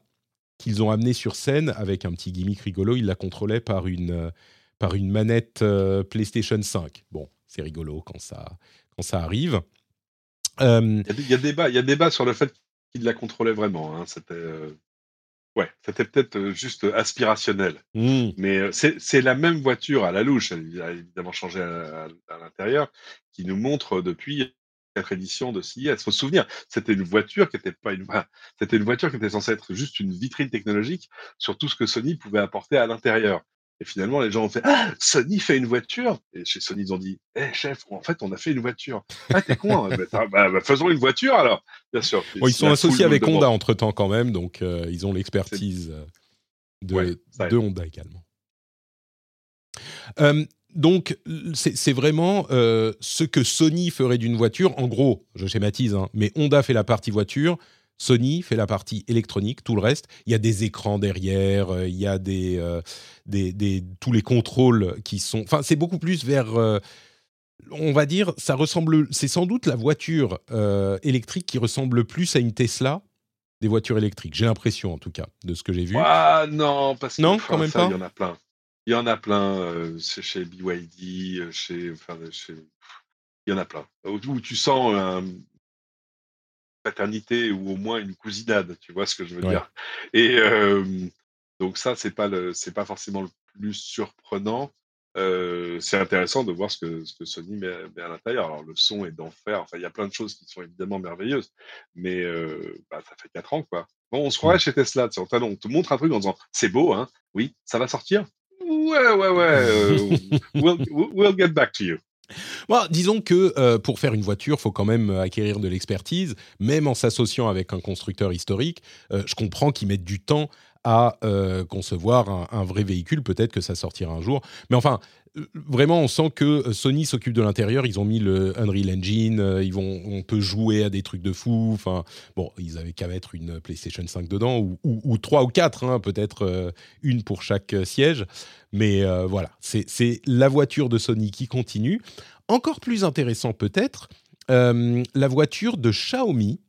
qu'ils ont amenée sur scène avec un petit gimmick rigolo. Ils la contrôlaient par une manette PlayStation 5. Bon, c'est rigolo quand ça arrive. Il y a débat sur le fait qu'il la contrôlait vraiment. Hein. C'était peut-être juste aspirationnel. Mmh. Mais c'est la même voiture à la louche, elle a évidemment changé à l'intérieur, qui nous montre depuis 4 éditions de CES. Il faut se souvenir, c'était une voiture qui était censée être juste une vitrine technologique sur tout ce que Sony pouvait apporter à l'intérieur. Et finalement, les gens ont fait « Ah, Sony fait une voiture !» Et chez Sony, ils ont dit « Eh chef, en fait, on a fait une voiture. Ah, t'es con, hein. bah, faisons une voiture alors !» Bien sûr. Bon, ils sont associés avec Honda entre-temps quand même, donc ils ont l'expertise de Honda également. Donc, c'est vraiment ce que Sony ferait d'une voiture. En gros, je schématise, hein, mais Honda fait la partie voiture, Sony fait la partie électronique, tout le reste. Il y a des écrans derrière, il y a tous les contrôles qui sont... Enfin, c'est beaucoup plus vers... on va dire, ça ressemble... C'est sans doute la voiture électrique qui ressemble plus à une Tesla des voitures électriques. J'ai l'impression, en tout cas, de ce que j'ai vu. Ah non, parce que... Non, quand même pas. Il y en a plein. Chez BYD, il y en a plein. Où tu sens... paternité ou au moins une cousinade, tu vois ce que je veux dire. Et donc ça, c'est pas forcément le plus surprenant. C'est intéressant de voir ce que Sony met à l'intérieur. Alors le son est d'enfer. Enfin, il y a plein de choses qui sont évidemment merveilleuses, mais ça fait 4 ans, quoi. Bon, on se croirait chez Tesla. Tu sais, on te montre un truc en disant c'est beau, hein. Oui, ça va sortir. Ouais. We'll get back to you. Bon, disons que pour faire une voiture, il faut quand même acquérir de l'expertise, même en s'associant avec un constructeur historique. Je comprends qu'ils mettent du temps à concevoir un vrai véhicule, peut-être que ça sortira un jour. Mais enfin, vraiment, on sent que Sony s'occupe de l'intérieur, ils ont mis le Unreal Engine, on peut jouer à des trucs de fou. Enfin, bon, ils n'avaient qu'à mettre une PlayStation 5 dedans, ou 3 ou 4, hein, peut-être une pour chaque siège. Mais voilà, c'est la voiture de Sony qui continue. Encore plus intéressant peut-être, la voiture de Xiaomi.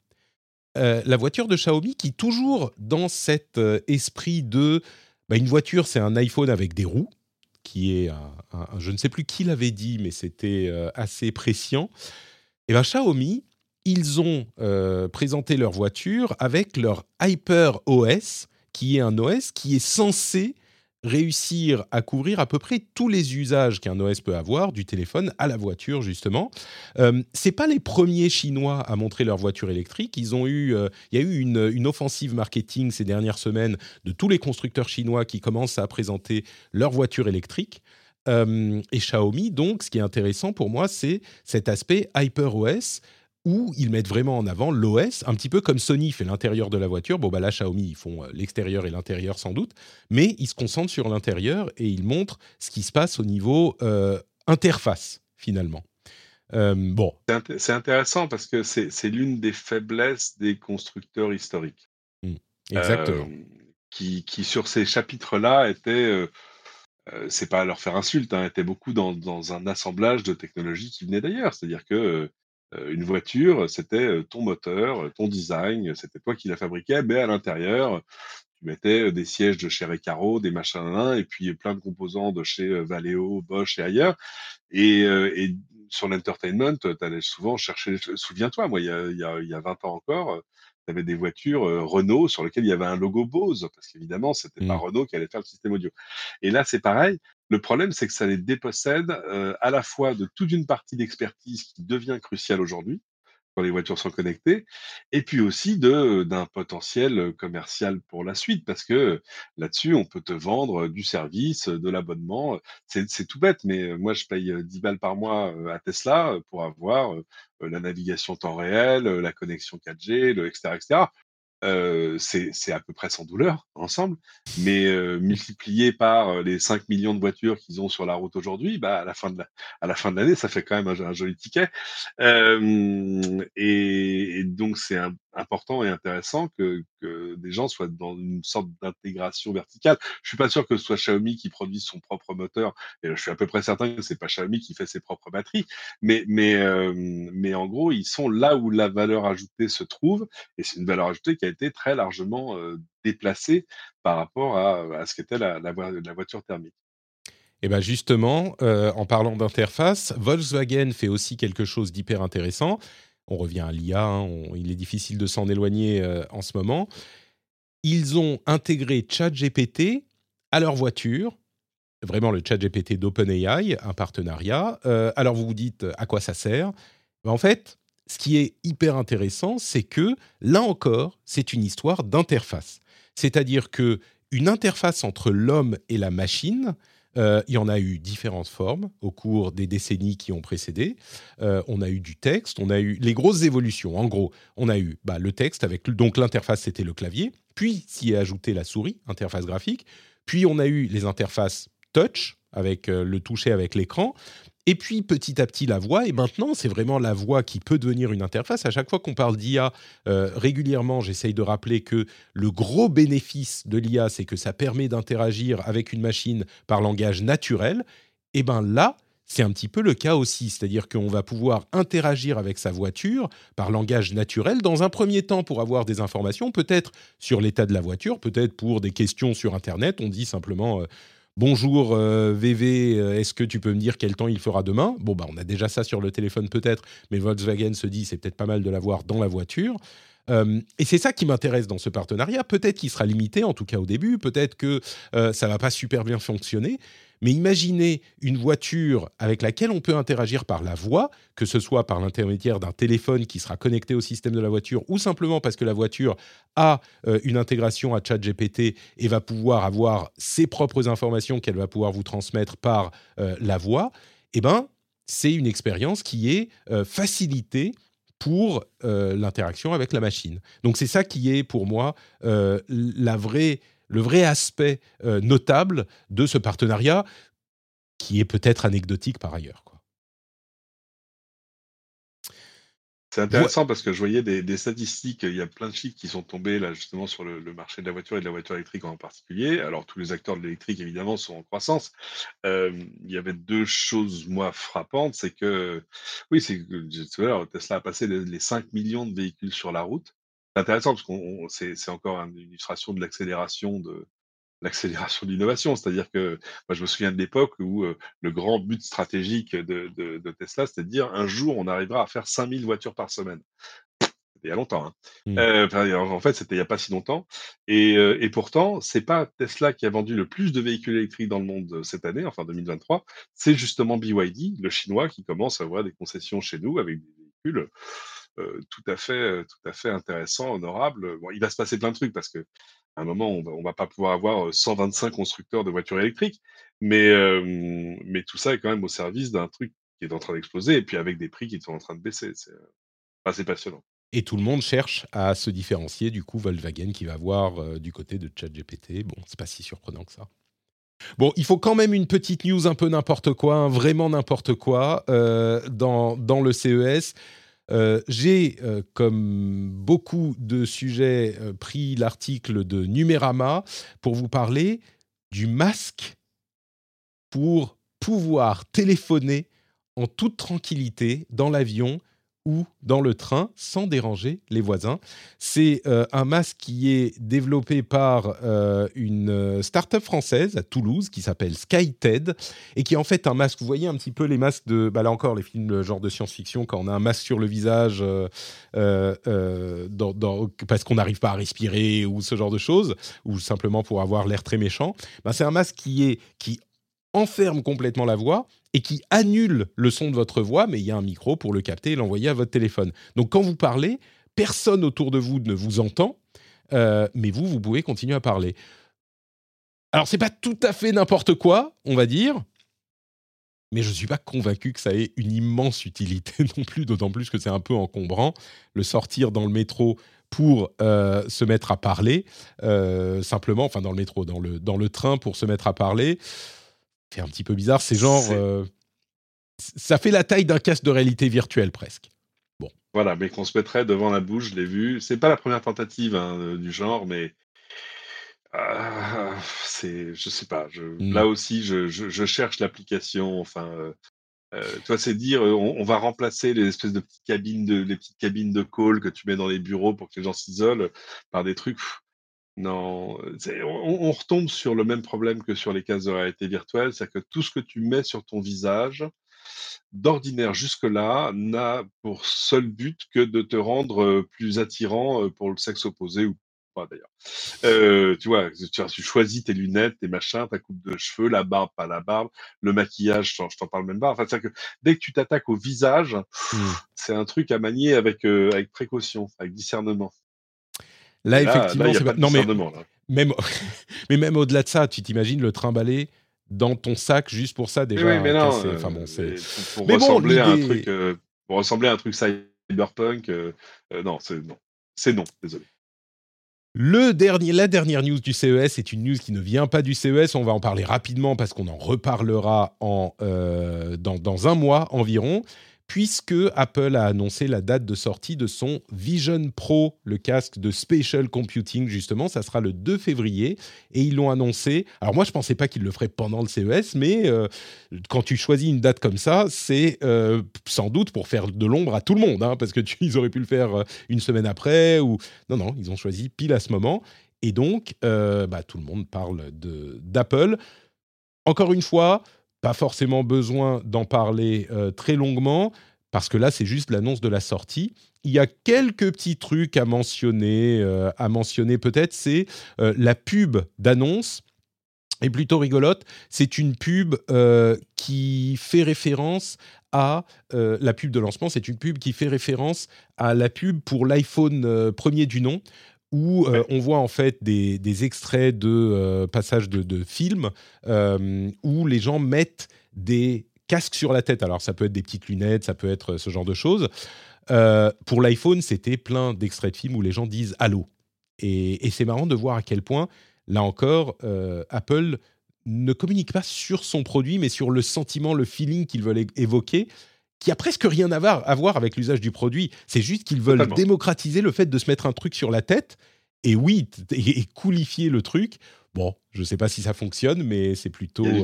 La voiture de Xiaomi qui, toujours dans cet esprit de... une voiture, c'est un iPhone avec des roues, qui est un je ne sais plus qui l'avait dit, mais c'était assez prescient. Et bien, Xiaomi, ils ont présenté leur voiture avec leur HyperOS, qui est un OS qui est censé réussir à couvrir à peu près tous les usages qu'un OS peut avoir, du téléphone à la voiture justement. C'est pas les premiers Chinois à montrer leur voiture électrique. Ils ont eu, il y a eu une offensive marketing ces dernières semaines de tous les constructeurs chinois qui commencent à présenter leur voiture électrique. Et Xiaomi, donc, ce qui est intéressant pour moi, c'est cet aspect HyperOS, où ils mettent vraiment en avant l'OS, un petit peu comme Sony fait l'intérieur de la voiture. Bon, bah là, Xiaomi, ils font l'extérieur et l'intérieur sans doute, mais ils se concentrent sur l'intérieur et ils montrent ce qui se passe au niveau interface, finalement. Bon. C'est intéressant parce que c'est l'une des faiblesses des constructeurs historiques. Exactement. Qui, sur ces chapitres-là, étaient... c'est pas à leur faire insulte, hein, était beaucoup dans un assemblage de technologies qui venaient d'ailleurs. C'est-à-dire que une voiture, c'était ton moteur, ton design, c'était toi qui la fabriquais, mais à l'intérieur, tu mettais des sièges de chez Recaro, des machins, et puis plein de composants de chez Valeo, Bosch et ailleurs. Et sur l'entertainment, t'allais souvent chercher... Souviens-toi, moi, il y a 20 ans encore... T'avais des voitures Renault sur lesquelles il y avait un logo Bose, parce qu'évidemment, c'était pas Renault qui allait faire le système audio. Et là, c'est pareil. Le problème, c'est que ça les dépossède à la fois de toute une partie d'expertise qui devient cruciale aujourd'hui, quand les voitures sont connectées, et puis aussi d'un potentiel commercial pour la suite, parce que là-dessus, on peut te vendre du service, de l'abonnement. C'est tout bête, mais moi, je paye 10 balles par mois à Tesla pour avoir la navigation temps réel, la connexion 4G, etc. etc. C'est à peu près sans douleur, ensemble, mais multiplié par les 5 millions de voitures qu'ils ont sur la route aujourd'hui, bah, à la fin de l'année, ça fait quand même un joli ticket. Et donc, c'est important et intéressant que des gens soient dans une sorte d'intégration verticale. Je suis pas sûr que ce soit Xiaomi qui produise son propre moteur, et je suis à peu près certain que c'est pas Xiaomi qui fait ses propres batteries, mais en gros, ils sont là où la valeur ajoutée se trouve, et c'est une valeur ajoutée qui a été très largement déplacée par rapport à ce qu'était la voiture thermique. Et bien justement, en parlant d'interface, Volkswagen fait aussi quelque chose d'hyper intéressant. On revient à l'IA, hein, il est difficile de s'en éloigner en ce moment. Ils ont intégré ChatGPT à leur voiture, vraiment le ChatGPT d'OpenAI, un partenariat. Alors vous vous dites, à quoi ça sert ? Ben en fait, ce qui est hyper intéressant, c'est que, là encore, c'est une histoire d'interface. C'est-à-dire qu'une interface entre l'homme et la machine... il y en a eu différentes formes au cours des décennies qui ont précédé. On a eu du texte, on a eu les grosses évolutions. En gros, on a eu le texte, avec donc l'interface, c'était le clavier. Puis s'y est ajoutée la souris, interface graphique. Puis on a eu les interfaces touch, avec le toucher avec l'écran. Et puis, petit à petit, la voix. Et maintenant, c'est vraiment la voix qui peut devenir une interface. À chaque fois qu'on parle d'IA, régulièrement, j'essaye de rappeler que le gros bénéfice de l'IA, c'est que ça permet d'interagir avec une machine par langage naturel. Et bien là, c'est un petit peu le cas aussi. C'est-à-dire qu'on va pouvoir interagir avec sa voiture par langage naturel dans un premier temps pour avoir des informations, peut-être sur l'état de la voiture, peut-être pour des questions sur Internet. On dit simplement... Bonjour VV, est-ce que tu peux me dire quel temps il fera demain ? Bon, bah, on a déjà ça sur le téléphone peut-être, mais Volkswagen se dit c'est peut-être pas mal de l'avoir dans la voiture. Et c'est ça qui m'intéresse dans ce partenariat. Peut-être qu'il sera limité, en tout cas au début, peut-être que ça ne va pas super bien fonctionner. Mais imaginez une voiture avec laquelle on peut interagir par la voix, que ce soit par l'intermédiaire d'un téléphone qui sera connecté au système de la voiture ou simplement parce que la voiture a une intégration à ChatGPT et va pouvoir avoir ses propres informations qu'elle va pouvoir vous transmettre par la voix. Eh bien, c'est une expérience qui est facilitée pour l'interaction avec la machine. Donc, c'est ça qui est pour moi le vrai aspect notable de ce partenariat, qui est peut-être anecdotique par ailleurs, quoi. C'est intéressant parce que je voyais des statistiques, il y a plein de chiffres qui sont tombés là justement sur le marché de la voiture et de la voiture électrique en particulier. Alors tous les acteurs de l'électrique évidemment sont en croissance. Il y avait deux choses moi frappantes, c'est que Tesla a passé les 5 millions de véhicules sur la route. C'est intéressant parce qu'on c'est encore une illustration de l'accélération de l'innovation, c'est-à-dire que moi je me souviens de l'époque où le grand but stratégique de Tesla, c'était de dire un jour on arrivera à faire 5000 voitures par semaine. c'était il y a longtemps. Hein. En fait, c'était il n'y a pas si longtemps. Et pourtant, c'est pas Tesla qui a vendu le plus de véhicules électriques dans le monde cette année, enfin 2023. C'est justement BYD, le chinois, qui commence à avoir des concessions chez nous avec des véhicules tout à fait intéressants, honorables. Bon, il va se passer plein de trucs parce que à un moment, on va pas pouvoir avoir 125 constructeurs de voitures électriques, mais tout ça est quand même au service d'un truc qui est en train d'exploser, et puis avec des prix qui sont en train de baisser. C'est assez passionnant. Et tout le monde cherche à se différencier. Du coup, Volkswagen qui va voir du côté de ChatGPT. Bon, c'est pas si surprenant que ça. Bon, il faut quand même une petite news un peu n'importe quoi, hein, vraiment n'importe quoi, dans le CES. J'ai, comme beaucoup de sujets, pris l'article de Numérama pour vous parler du masque pour pouvoir téléphoner en toute tranquillité dans l'avion ou dans le train sans déranger les voisins. C'est un masque qui est développé par une start-up française à Toulouse qui s'appelle SkyTed et qui est en fait un masque, vous voyez un petit peu les masques de, bah là encore les films le genre de science-fiction quand on a un masque sur le visage parce qu'on n'arrive pas à respirer ou ce genre de choses, ou simplement pour avoir l'air très méchant. Bah, c'est un masque qui enferme complètement la voix et qui annule le son de votre voix, mais il y a un micro pour le capter et l'envoyer à votre téléphone. Donc, quand vous parlez, personne autour de vous ne vous entend, mais vous pouvez continuer à parler. Alors, c'est pas tout à fait n'importe quoi, on va dire, mais je ne suis pas convaincu que ça ait une immense utilité non plus, d'autant plus que c'est un peu encombrant, le sortir dans le métro pour se mettre à parler, simplement, enfin dans le métro, dans le train pour se mettre à parler... C'est un petit peu bizarre, c'est genre... ça fait la taille d'un casque de réalité virtuelle, presque. Bon. Voilà, mais qu'on se mettrait devant la bouche, je l'ai vu. C'est pas la première tentative du genre, mais... je sais pas. Là aussi, je cherche l'application, enfin... toi, c'est dire, on va remplacer les espèces de petites cabines de call que tu mets dans les bureaux pour que les gens s'isolent par des trucs... Non, on retombe sur le même problème que sur les cases de réalité virtuelle, c'est-à-dire que tout ce que tu mets sur ton visage, d'ordinaire jusque-là, n'a pour seul but que de te rendre plus attirant pour le sexe opposé ou pas d'ailleurs. Tu vois, tu choisis tes lunettes, tes machins, ta coupe de cheveux, la barbe, pas la barbe, le maquillage, je t'en parle même pas. Enfin, c'est-à-dire que dès que tu t'attaques au visage, c'est un truc à manier avec précaution, avec discernement. Là, effectivement, là, c'est pas... Non, mais même au-delà de ça, tu t'imagines le trimballer dans ton sac juste pour ça déjà. Mais oui, mais non. Pour ressembler à un truc cyberpunk, non, c'est non. C'est non, désolé. La dernière news du CES est une news qui ne vient pas du CES. On va en parler rapidement parce qu'on en reparlera dans un mois environ. Puisque Apple a annoncé la date de sortie de son Vision Pro, le casque de Spatial Computing, justement, ça sera le 2 février, et ils l'ont annoncé. Alors moi, je ne pensais pas qu'ils le feraient pendant le CES, mais quand tu choisis une date comme ça, c'est sans doute pour faire de l'ombre à tout le monde, hein, parce qu'ils auraient pu le faire une semaine après, ou... Non, ils ont choisi pile à ce moment, et donc, tout le monde parle d'Apple. Encore une fois... Pas forcément besoin d'en parler très longuement, parce que là, c'est juste l'annonce de la sortie. Il y a quelques petits trucs à mentionner peut-être, c'est la pub d'annonce, est plutôt rigolote. C'est une pub qui fait référence à... la pub de lancement, c'est une pub qui fait référence à la pub pour l'iPhone premier du nom, où on voit en fait des extraits de passages de films où les gens mettent des casques sur la tête. Alors, ça peut être des petites lunettes, ça peut être ce genre de choses. Pour l'iPhone, c'était plein d'extraits de films où les gens disent « Allô ». Et c'est marrant de voir à quel point, là encore, Apple ne communique pas sur son produit, mais sur le sentiment, le feeling qu'ils veulent évoquer, qui a presque rien à voir avec l'usage du produit. C'est juste qu'ils veulent démocratiser le fait de se mettre un truc sur la tête et coulifier le truc. Bon, je ne sais pas si ça fonctionne, mais c'est plutôt rigolo. Il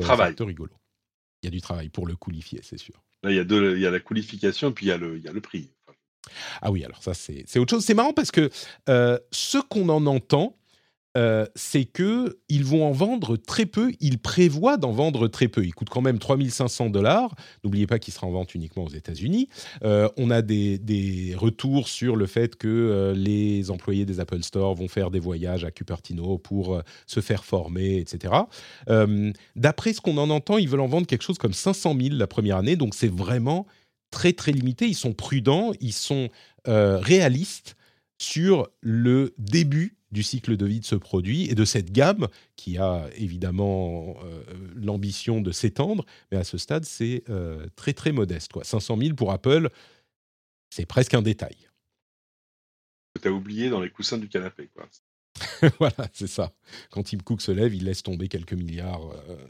y a du travail pour le coulifier, c'est sûr. Là, il y a la coulification, puis il y a le prix. Ah oui, alors ça, c'est autre chose. C'est marrant parce que ce qu'on en entend, c'est qu'ils vont en vendre très peu. Ils prévoient d'en vendre très peu. Ils coûtent quand même $3 500. N'oubliez pas qu'il sera en vente uniquement aux États-Unis. On a des retours sur le fait que les employés des Apple Store vont faire des voyages à Cupertino pour se faire former, etc. D'après ce qu'on en entend, ils veulent en vendre quelque chose comme 500 000 la première année. Donc, c'est vraiment très, très limité. Ils sont prudents, ils sont réalistes sur le début du cycle de vie de ce produit et de cette gamme qui a évidemment l'ambition de s'étendre, mais à ce stade, c'est très, très modeste, quoi. 500 000 pour Apple, c'est presque un détail. T'as oublié dans les coussins du canapé, quoi. Voilà, c'est ça. Quand Tim Cook se lève, il laisse tomber quelques milliards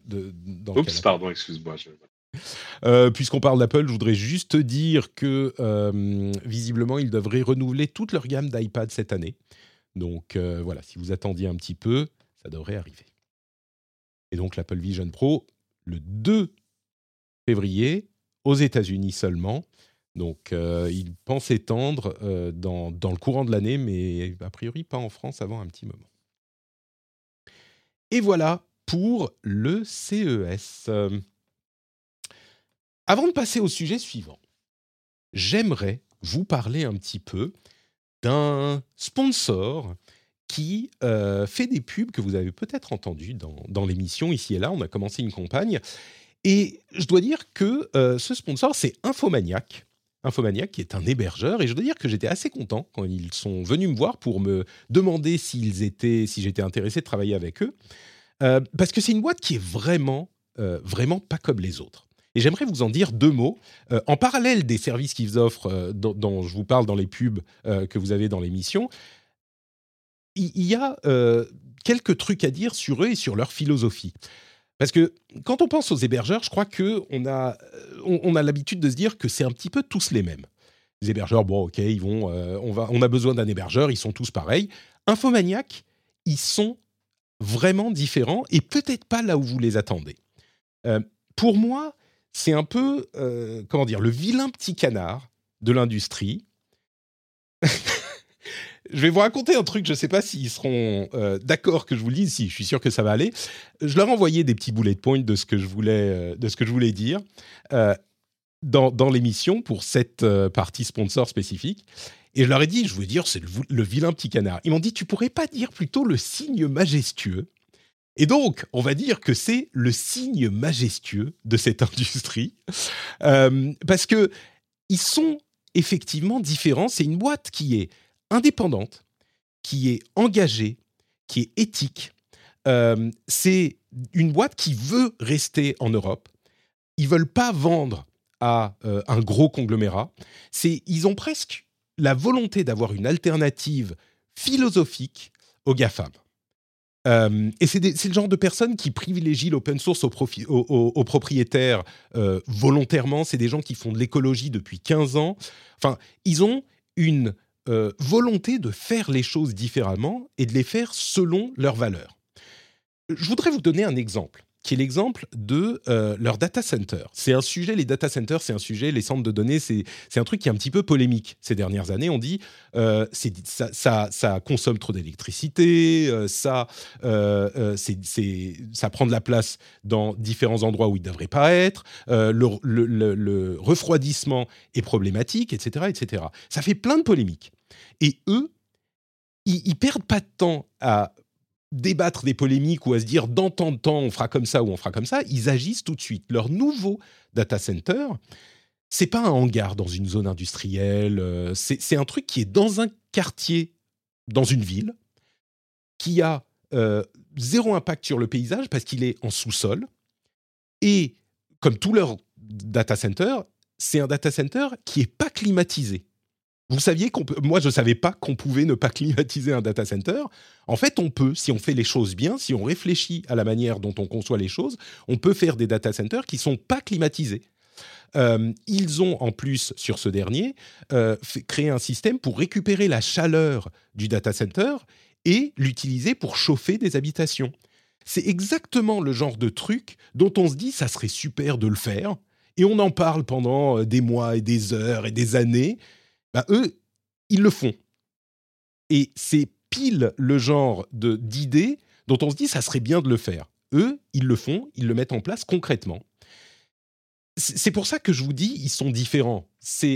dans le canapé. Pardon, excuse-moi. Puisqu'on parle d'Apple, je voudrais juste dire que visiblement, ils devraient renouveler toute leur gamme d'iPad cette année. Donc voilà, si vous attendiez un petit peu, ça devrait arriver. Et donc l'Apple Vision Pro, le 2 février, aux États-Unis seulement. Donc ils pensent étendre dans le courant de l'année, mais a priori pas en France avant un petit moment. Et voilà pour le CES. Avant de passer au sujet suivant, j'aimerais vous parler un petit peu d'un sponsor qui fait des pubs que vous avez peut-être entendues dans l'émission ici et là. On a commencé une campagne. Et je dois dire que ce sponsor, c'est Infomaniak. Infomaniak qui est un hébergeur. Et je dois dire que j'étais assez content quand ils sont venus me voir pour me demander si j'étais intéressé de travailler avec eux. Parce que c'est une boîte qui est vraiment, vraiment pas comme les autres. Et j'aimerais vous en dire deux mots. En parallèle des services qu'ils offrent, dont je vous parle dans les pubs que vous avez dans l'émission, il y a quelques trucs à dire sur eux et sur leur philosophie. Parce que quand on pense aux hébergeurs, je crois qu'on a l'habitude de se dire que c'est un petit peu tous les mêmes. Les hébergeurs, bon, ok, ils vont, on a besoin d'un hébergeur, ils sont tous pareils. Infomaniak, ils sont vraiment différents et peut-être pas là où vous les attendez. Pour moi, c'est un peu, comment dire, le vilain petit canard de l'industrie. Je vais vous raconter un truc, je ne sais pas s'ils seront d'accord que je vous le dise, si je suis sûr que ça va aller. Je leur envoyais des petits bullet points de ce que je voulais dire dans l'émission pour cette partie sponsor spécifique. Et je leur ai dit, je veux dire, c'est le vilain petit canard. Ils m'ont dit, tu ne pourrais pas dire plutôt le signe majestueux. Et donc, on va dire que c'est le signe majestueux de cette industrie, parce qu'ils sont effectivement différents. C'est une boîte qui est indépendante, qui est engagée, qui est éthique. C'est une boîte qui veut rester en Europe. Ils ne veulent pas vendre à un gros conglomérat. Ils ont presque la volonté d'avoir une alternative philosophique aux GAFAM. Et c'est le genre de personnes qui privilégient l'open source aux propriétaires volontairement. C'est des gens qui font de l'écologie depuis 15 ans. Enfin, ils ont une volonté de faire les choses différemment et de les faire selon leurs valeurs. Je voudrais vous donner un exemple, qui est l'exemple de leur data center. C'est un sujet, les data centers, les centres de données, c'est un truc qui est un petit peu polémique. Ces dernières années, on dit ça consomme trop d'électricité, ça prend de la place dans différents endroits où il ne devrait pas être, le refroidissement est problématique, etc., etc. Ça fait plein de polémiques. Et eux, ils ne perdent pas de temps à débattre des polémiques ou à se dire dans tant de temps on fera comme ça ou on fera comme ça, ils agissent tout de suite. Leur nouveau data center, c'est pas un hangar dans une zone industrielle, c'est un truc qui est dans un quartier, dans une ville, qui a zéro impact sur le paysage parce qu'il est en sous-sol. Et comme tout leur data center, c'est un data center qui n'est pas climatisé. Vous saviez moi, je ne savais pas qu'on pouvait ne pas climatiser un data center. En fait, on peut, si on fait les choses bien, si on réfléchit à la manière dont on conçoit les choses, on peut faire des data centers qui ne sont pas climatisés. Ils ont, en plus, sur ce dernier, créé un système pour récupérer la chaleur du data center et l'utiliser pour chauffer des habitations. C'est exactement le genre de truc dont on se dit « ça serait super de le faire ». Et on en parle pendant des mois et des heures et des années. Bah, eux, ils le font. Et c'est pile le genre d'idées dont on se dit ça serait bien de le faire. Eux, ils le font, ils le mettent en place concrètement. C'est pour ça que je vous dis, ils sont différents.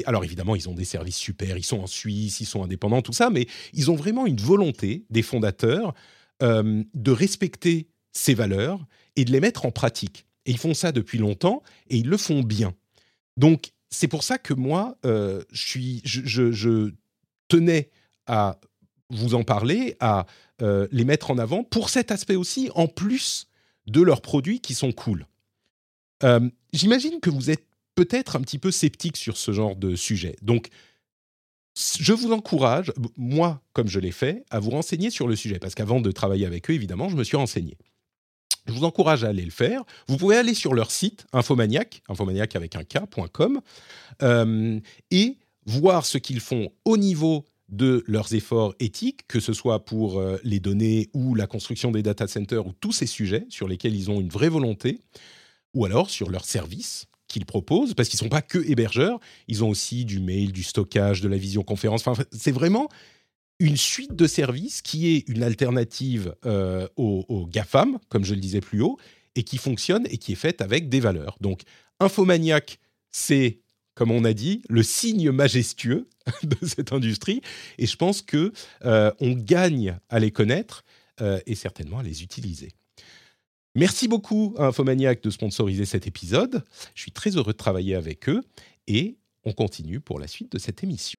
Alors évidemment, ils ont des services super, ils sont en Suisse, ils sont indépendants, tout ça, mais ils ont vraiment une volonté des fondateurs de respecter ces valeurs et de les mettre en pratique. Et ils font ça depuis longtemps et ils le font bien. Donc, c'est pour ça que moi, je tenais à vous en parler, à les mettre en avant pour cet aspect aussi, en plus de leurs produits qui sont cool. J'imagine que vous êtes peut-être un petit peu sceptique sur ce genre de sujet. Donc, je vous encourage, moi, comme je l'ai fait, à vous renseigner sur le sujet. Parce qu'avant de travailler avec eux, évidemment, je me suis renseigné. Je vous encourage à aller le faire. Vous pouvez aller sur leur site, Infomaniak, Infomaniak avec un K.com, et voir ce qu'ils font au niveau de leurs efforts éthiques, que ce soit pour les données ou la construction des data centers ou tous ces sujets sur lesquels ils ont une vraie volonté, ou alors sur leurs services qu'ils proposent, parce qu'ils ne sont pas que hébergeurs, ils ont aussi du mail, du stockage, de la visioconférence. Enfin, c'est vraiment une suite de services qui est une alternative aux GAFAM, comme je le disais plus haut, et qui fonctionne et qui est faite avec des valeurs. Donc, Infomaniak, c'est, comme on a dit, le signe majestueux de cette industrie, et je pense qu'on gagne à les connaître et certainement à les utiliser. Merci beaucoup à Infomaniak de sponsoriser cet épisode. Je suis très heureux de travailler avec eux et on continue pour la suite de cette émission.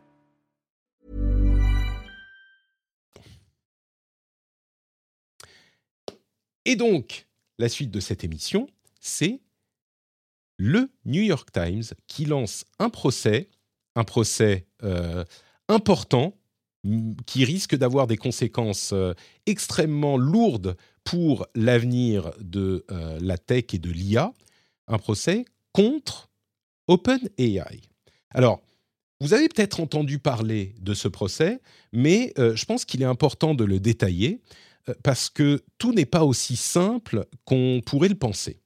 Et donc, la suite de cette émission, c'est le New York Times qui lance un procès important, qui risque d'avoir des conséquences extrêmement lourdes pour l'avenir de la tech et de l'IA, un procès contre OpenAI. Alors, vous avez peut-être entendu parler de ce procès, mais je pense qu'il est important de le détailler, parce que tout n'est pas aussi simple qu'on pourrait le penser.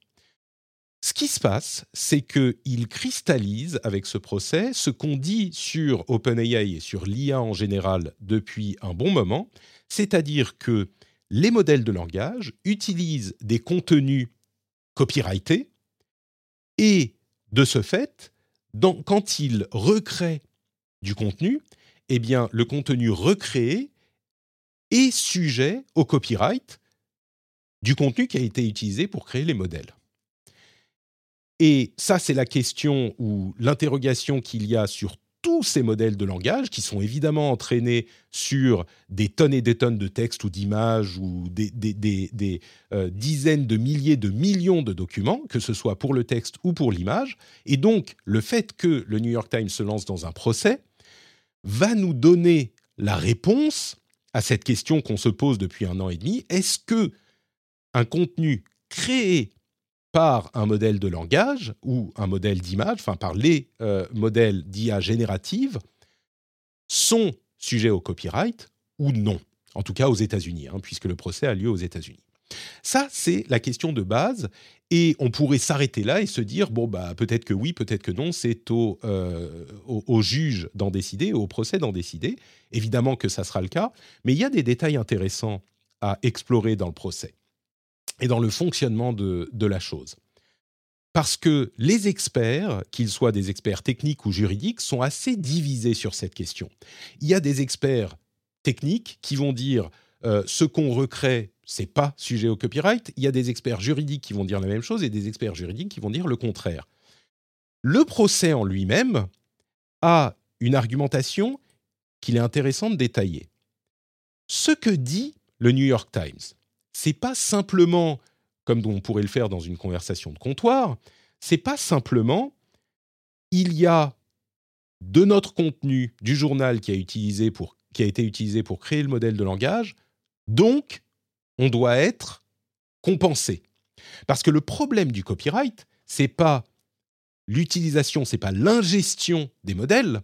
Ce qui se passe, c'est qu'ils cristallisent avec ce procès ce qu'on dit sur OpenAI et sur l'IA en général depuis un bon moment, c'est-à-dire que les modèles de langage utilisent des contenus copyrightés et, de ce fait, quand ils recréent du contenu, eh bien, le contenu recréé est sujet au copyright du contenu qui a été utilisé pour créer les modèles. Et ça, c'est la question ou l'interrogation qu'il y a sur tous ces modèles de langage qui sont évidemment entraînés sur des tonnes et des tonnes de textes ou d'images ou des dizaines de milliers de millions de documents, que ce soit pour le texte ou pour l'image. Et donc, le fait que le New York Times se lance dans un procès va nous donner la réponse à cette question qu'on se pose depuis 1 an et demi. Est-ce qu'un contenu créé par un modèle de langage ou un modèle d'image, enfin par les modèles d'IA générative, sont sujets au copyright ou non? En tout cas aux États-Unis, hein, puisque le procès a lieu aux États-Unis. Ça, c'est la question de base, et on pourrait s'arrêter là et se dire bon bah peut-être que oui, peut-être que non, c'est au juge d'en décider, au procès d'en décider. Évidemment que ça sera le cas, mais il y a des détails intéressants à explorer dans le procès et dans le fonctionnement de la chose. Parce que les experts, qu'ils soient des experts techniques ou juridiques, sont assez divisés sur cette question. Il y a des experts techniques qui vont dire ce qu'on recrée, c'est pas sujet au copyright. Il y a des experts juridiques qui vont dire la même chose et des experts juridiques qui vont dire le contraire. Le procès en lui-même a une argumentation qu'il est intéressant de détailler. Ce que dit le New York Times, c'est pas simplement, comme on pourrait le faire dans une conversation de comptoir, c'est pas simplement il y a de notre contenu, du journal qui a utilisé pour qui a été utilisé pour créer le modèle de langage, donc on doit être compensé. Parce que le problème du copyright, c'est pas l'utilisation, c'est pas l'ingestion des modèles,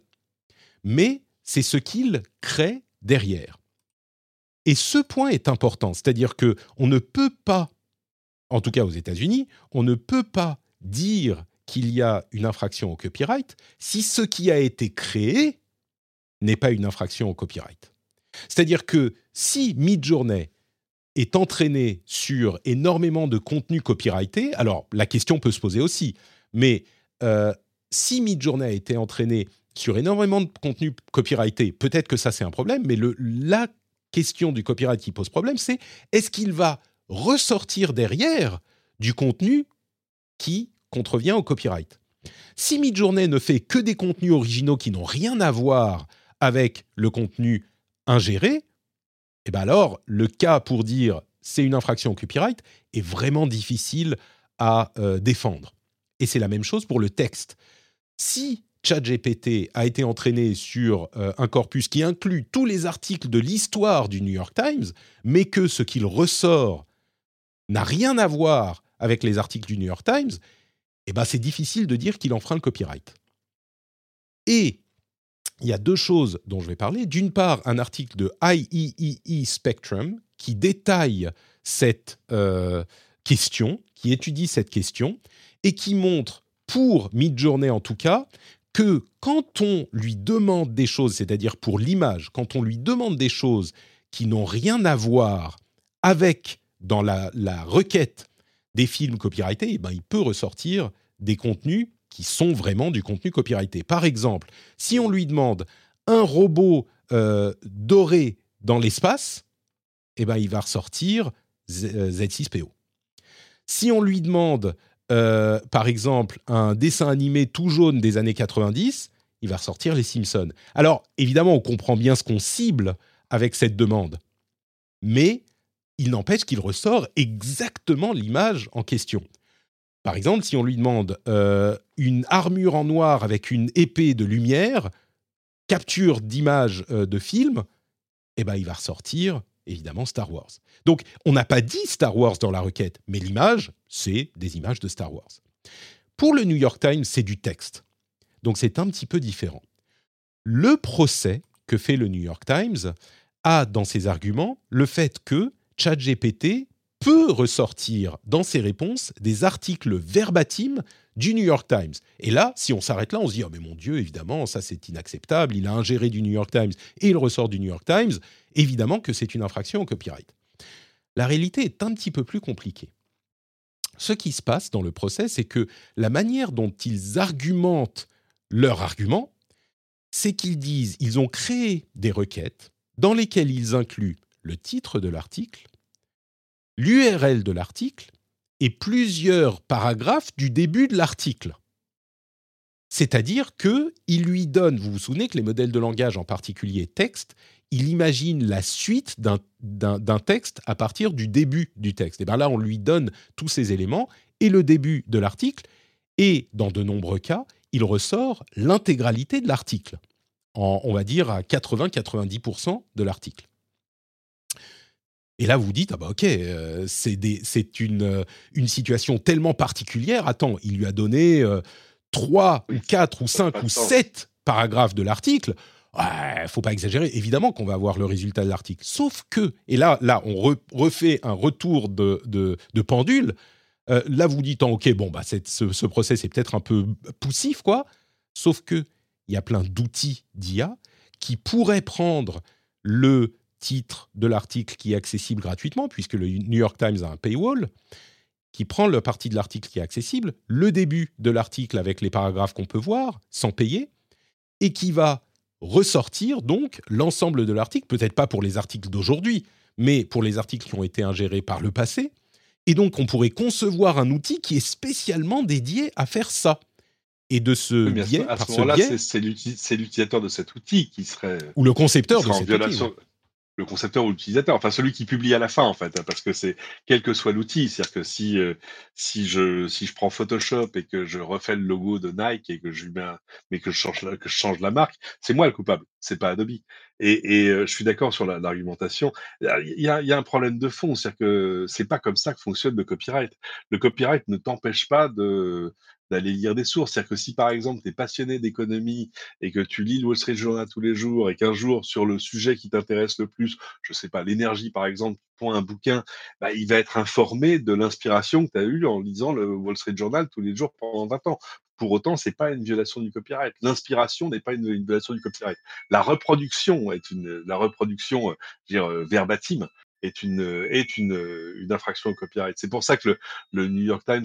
mais c'est ce qu'ils créent derrière. Et ce point est important, c'est-à-dire que on ne peut pas, en tout cas aux États-Unis, on ne peut pas dire qu'il y a une infraction au copyright si ce qui a été créé n'est pas une infraction au copyright. C'est-à-dire que si Midjourney est entraîné sur énormément de contenu copyrighté, alors la question peut se poser aussi, mais si Midjourney a été entraîné sur énormément de contenu copyrighté, peut-être que ça c'est un problème, mais la question du copyright qui pose problème, c'est est-ce qu'il va ressortir derrière du contenu qui contrevient au copyright ? Si Midjourney ne fait que des contenus originaux qui n'ont rien à voir avec le contenu ingéré, eh bien alors, le cas pour dire c'est une infraction au copyright est vraiment difficile à défendre. Et c'est la même chose pour le texte. Si ChatGPT a été entraîné sur un corpus qui inclut tous les articles de l'histoire du New York Times, mais que ce qu'il ressort n'a rien à voir avec les articles du New York Times, eh ben c'est difficile de dire qu'il enfreint le copyright. Et il y a deux choses dont je vais parler. D'une part, un article de IEEE Spectrum qui détaille cette question, qui étudie cette question, et qui montre, pour Midjourney en tout cas, que quand on lui demande des choses, c'est-à-dire pour l'image, quand on lui demande des choses qui n'ont rien à voir avec, dans la requête des films copyrightés, eh ben, il peut ressortir des contenus qui sont vraiment du contenu copyrighté. Par exemple, si on lui demande un robot doré dans l'espace, eh ben, il va ressortir Z6PO. Si on lui demande par exemple, un dessin animé tout jaune des années 90, il va ressortir les Simpsons. Alors, évidemment, on comprend bien ce qu'on cible avec cette demande, mais il n'empêche qu'il ressort exactement l'image en question. Par exemple, si on lui demande une armure en noir avec une épée de lumière, capture d'images de film, eh ben, il va ressortir... évidemment, Star Wars. Donc, on n'a pas dit Star Wars dans la requête, mais l'image, c'est des images de Star Wars. Pour le New York Times, c'est du texte. Donc, c'est un petit peu différent. Le procès que fait le New York Times a dans ses arguments le fait que ChatGPT peut ressortir dans ses réponses des articles verbatims du New York Times. Et là, si on s'arrête là, on se dit « Oh mais mon Dieu, évidemment, ça c'est inacceptable, il a ingéré du New York Times et il ressort du New York Times, évidemment que c'est une infraction au copyright. » La réalité est un petit peu plus compliquée. Ce qui se passe dans le procès, c'est que la manière dont ils argumentent leur argument, c'est qu'ils disent qu'ils ont créé des requêtes dans lesquelles ils incluent le titre de l'article, l'URL de l'article, et plusieurs paragraphes du début de l'article. C'est-à-dire qu'il lui donne, vous vous souvenez que les modèles de langage, en particulier texte, il imagine la suite d'un texte à partir du début du texte. Et bien là, on lui donne tous ces éléments et le début de l'article, et dans de nombreux cas, il ressort l'intégralité de l'article, on va dire à 80-90% de l'article. Et là, vous vous dites, ah bah ok, c'est une situation tellement particulière. Attends, il lui a donné 3 ou 4 ou 5 ou 7 paragraphes de l'article. Ouais, faut pas exagérer. Évidemment qu'on va avoir le résultat de l'article. Sauf que, et là on refait un retour de pendule. Là, vous vous dites, ah ok, bon, bah, ce procès, c'est peut-être un peu poussif, quoi. Sauf qu'il y a plein d'outils d'IA qui pourraient prendre le titre de l'article qui est accessible gratuitement, puisque le New York Times a un paywall, qui prend la partie de l'article qui est accessible, le début de l'article avec les paragraphes qu'on peut voir, sans payer, et qui va ressortir donc l'ensemble de l'article, peut-être pas pour les articles d'aujourd'hui, mais pour les articles qui ont été ingérés par le passé. Et donc, on pourrait concevoir un outil qui est spécialement dédié à faire ça. Et de ce biais... À ce moment-là, c'est l'utilisateur de cet outil qui serait... Ou le concepteur de cet outil. le concepteur ou l'utilisateur, enfin celui qui publie à la fin en fait, hein, parce que c'est quel que soit l'outil, c'est-à-dire que si je prends Photoshop et que je refais le logo de Nike et que je lui mets mais que je change la marque, c'est moi le coupable, c'est pas Adobe. Et je suis d'accord sur l'argumentation. Il y a un problème de fond, c'est-à-dire que c'est pas comme ça que fonctionne le copyright. Le copyright ne t'empêche pas d'aller lire des sources. C'est-à-dire que si, par exemple, tu es passionné d'économie et que tu lis le Wall Street Journal tous les jours et qu'un jour, sur le sujet qui t'intéresse le plus, je sais pas, l'énergie, par exemple, tu prends un bouquin, bah, il va être informé de l'inspiration que tu as eue en lisant le Wall Street Journal tous les jours pendant 20 ans. Pour autant, c'est pas une violation du copyright. L'inspiration n'est pas une violation du copyright. La reproduction est verbatim est une infraction au copyright. C'est pour ça que le New York Times,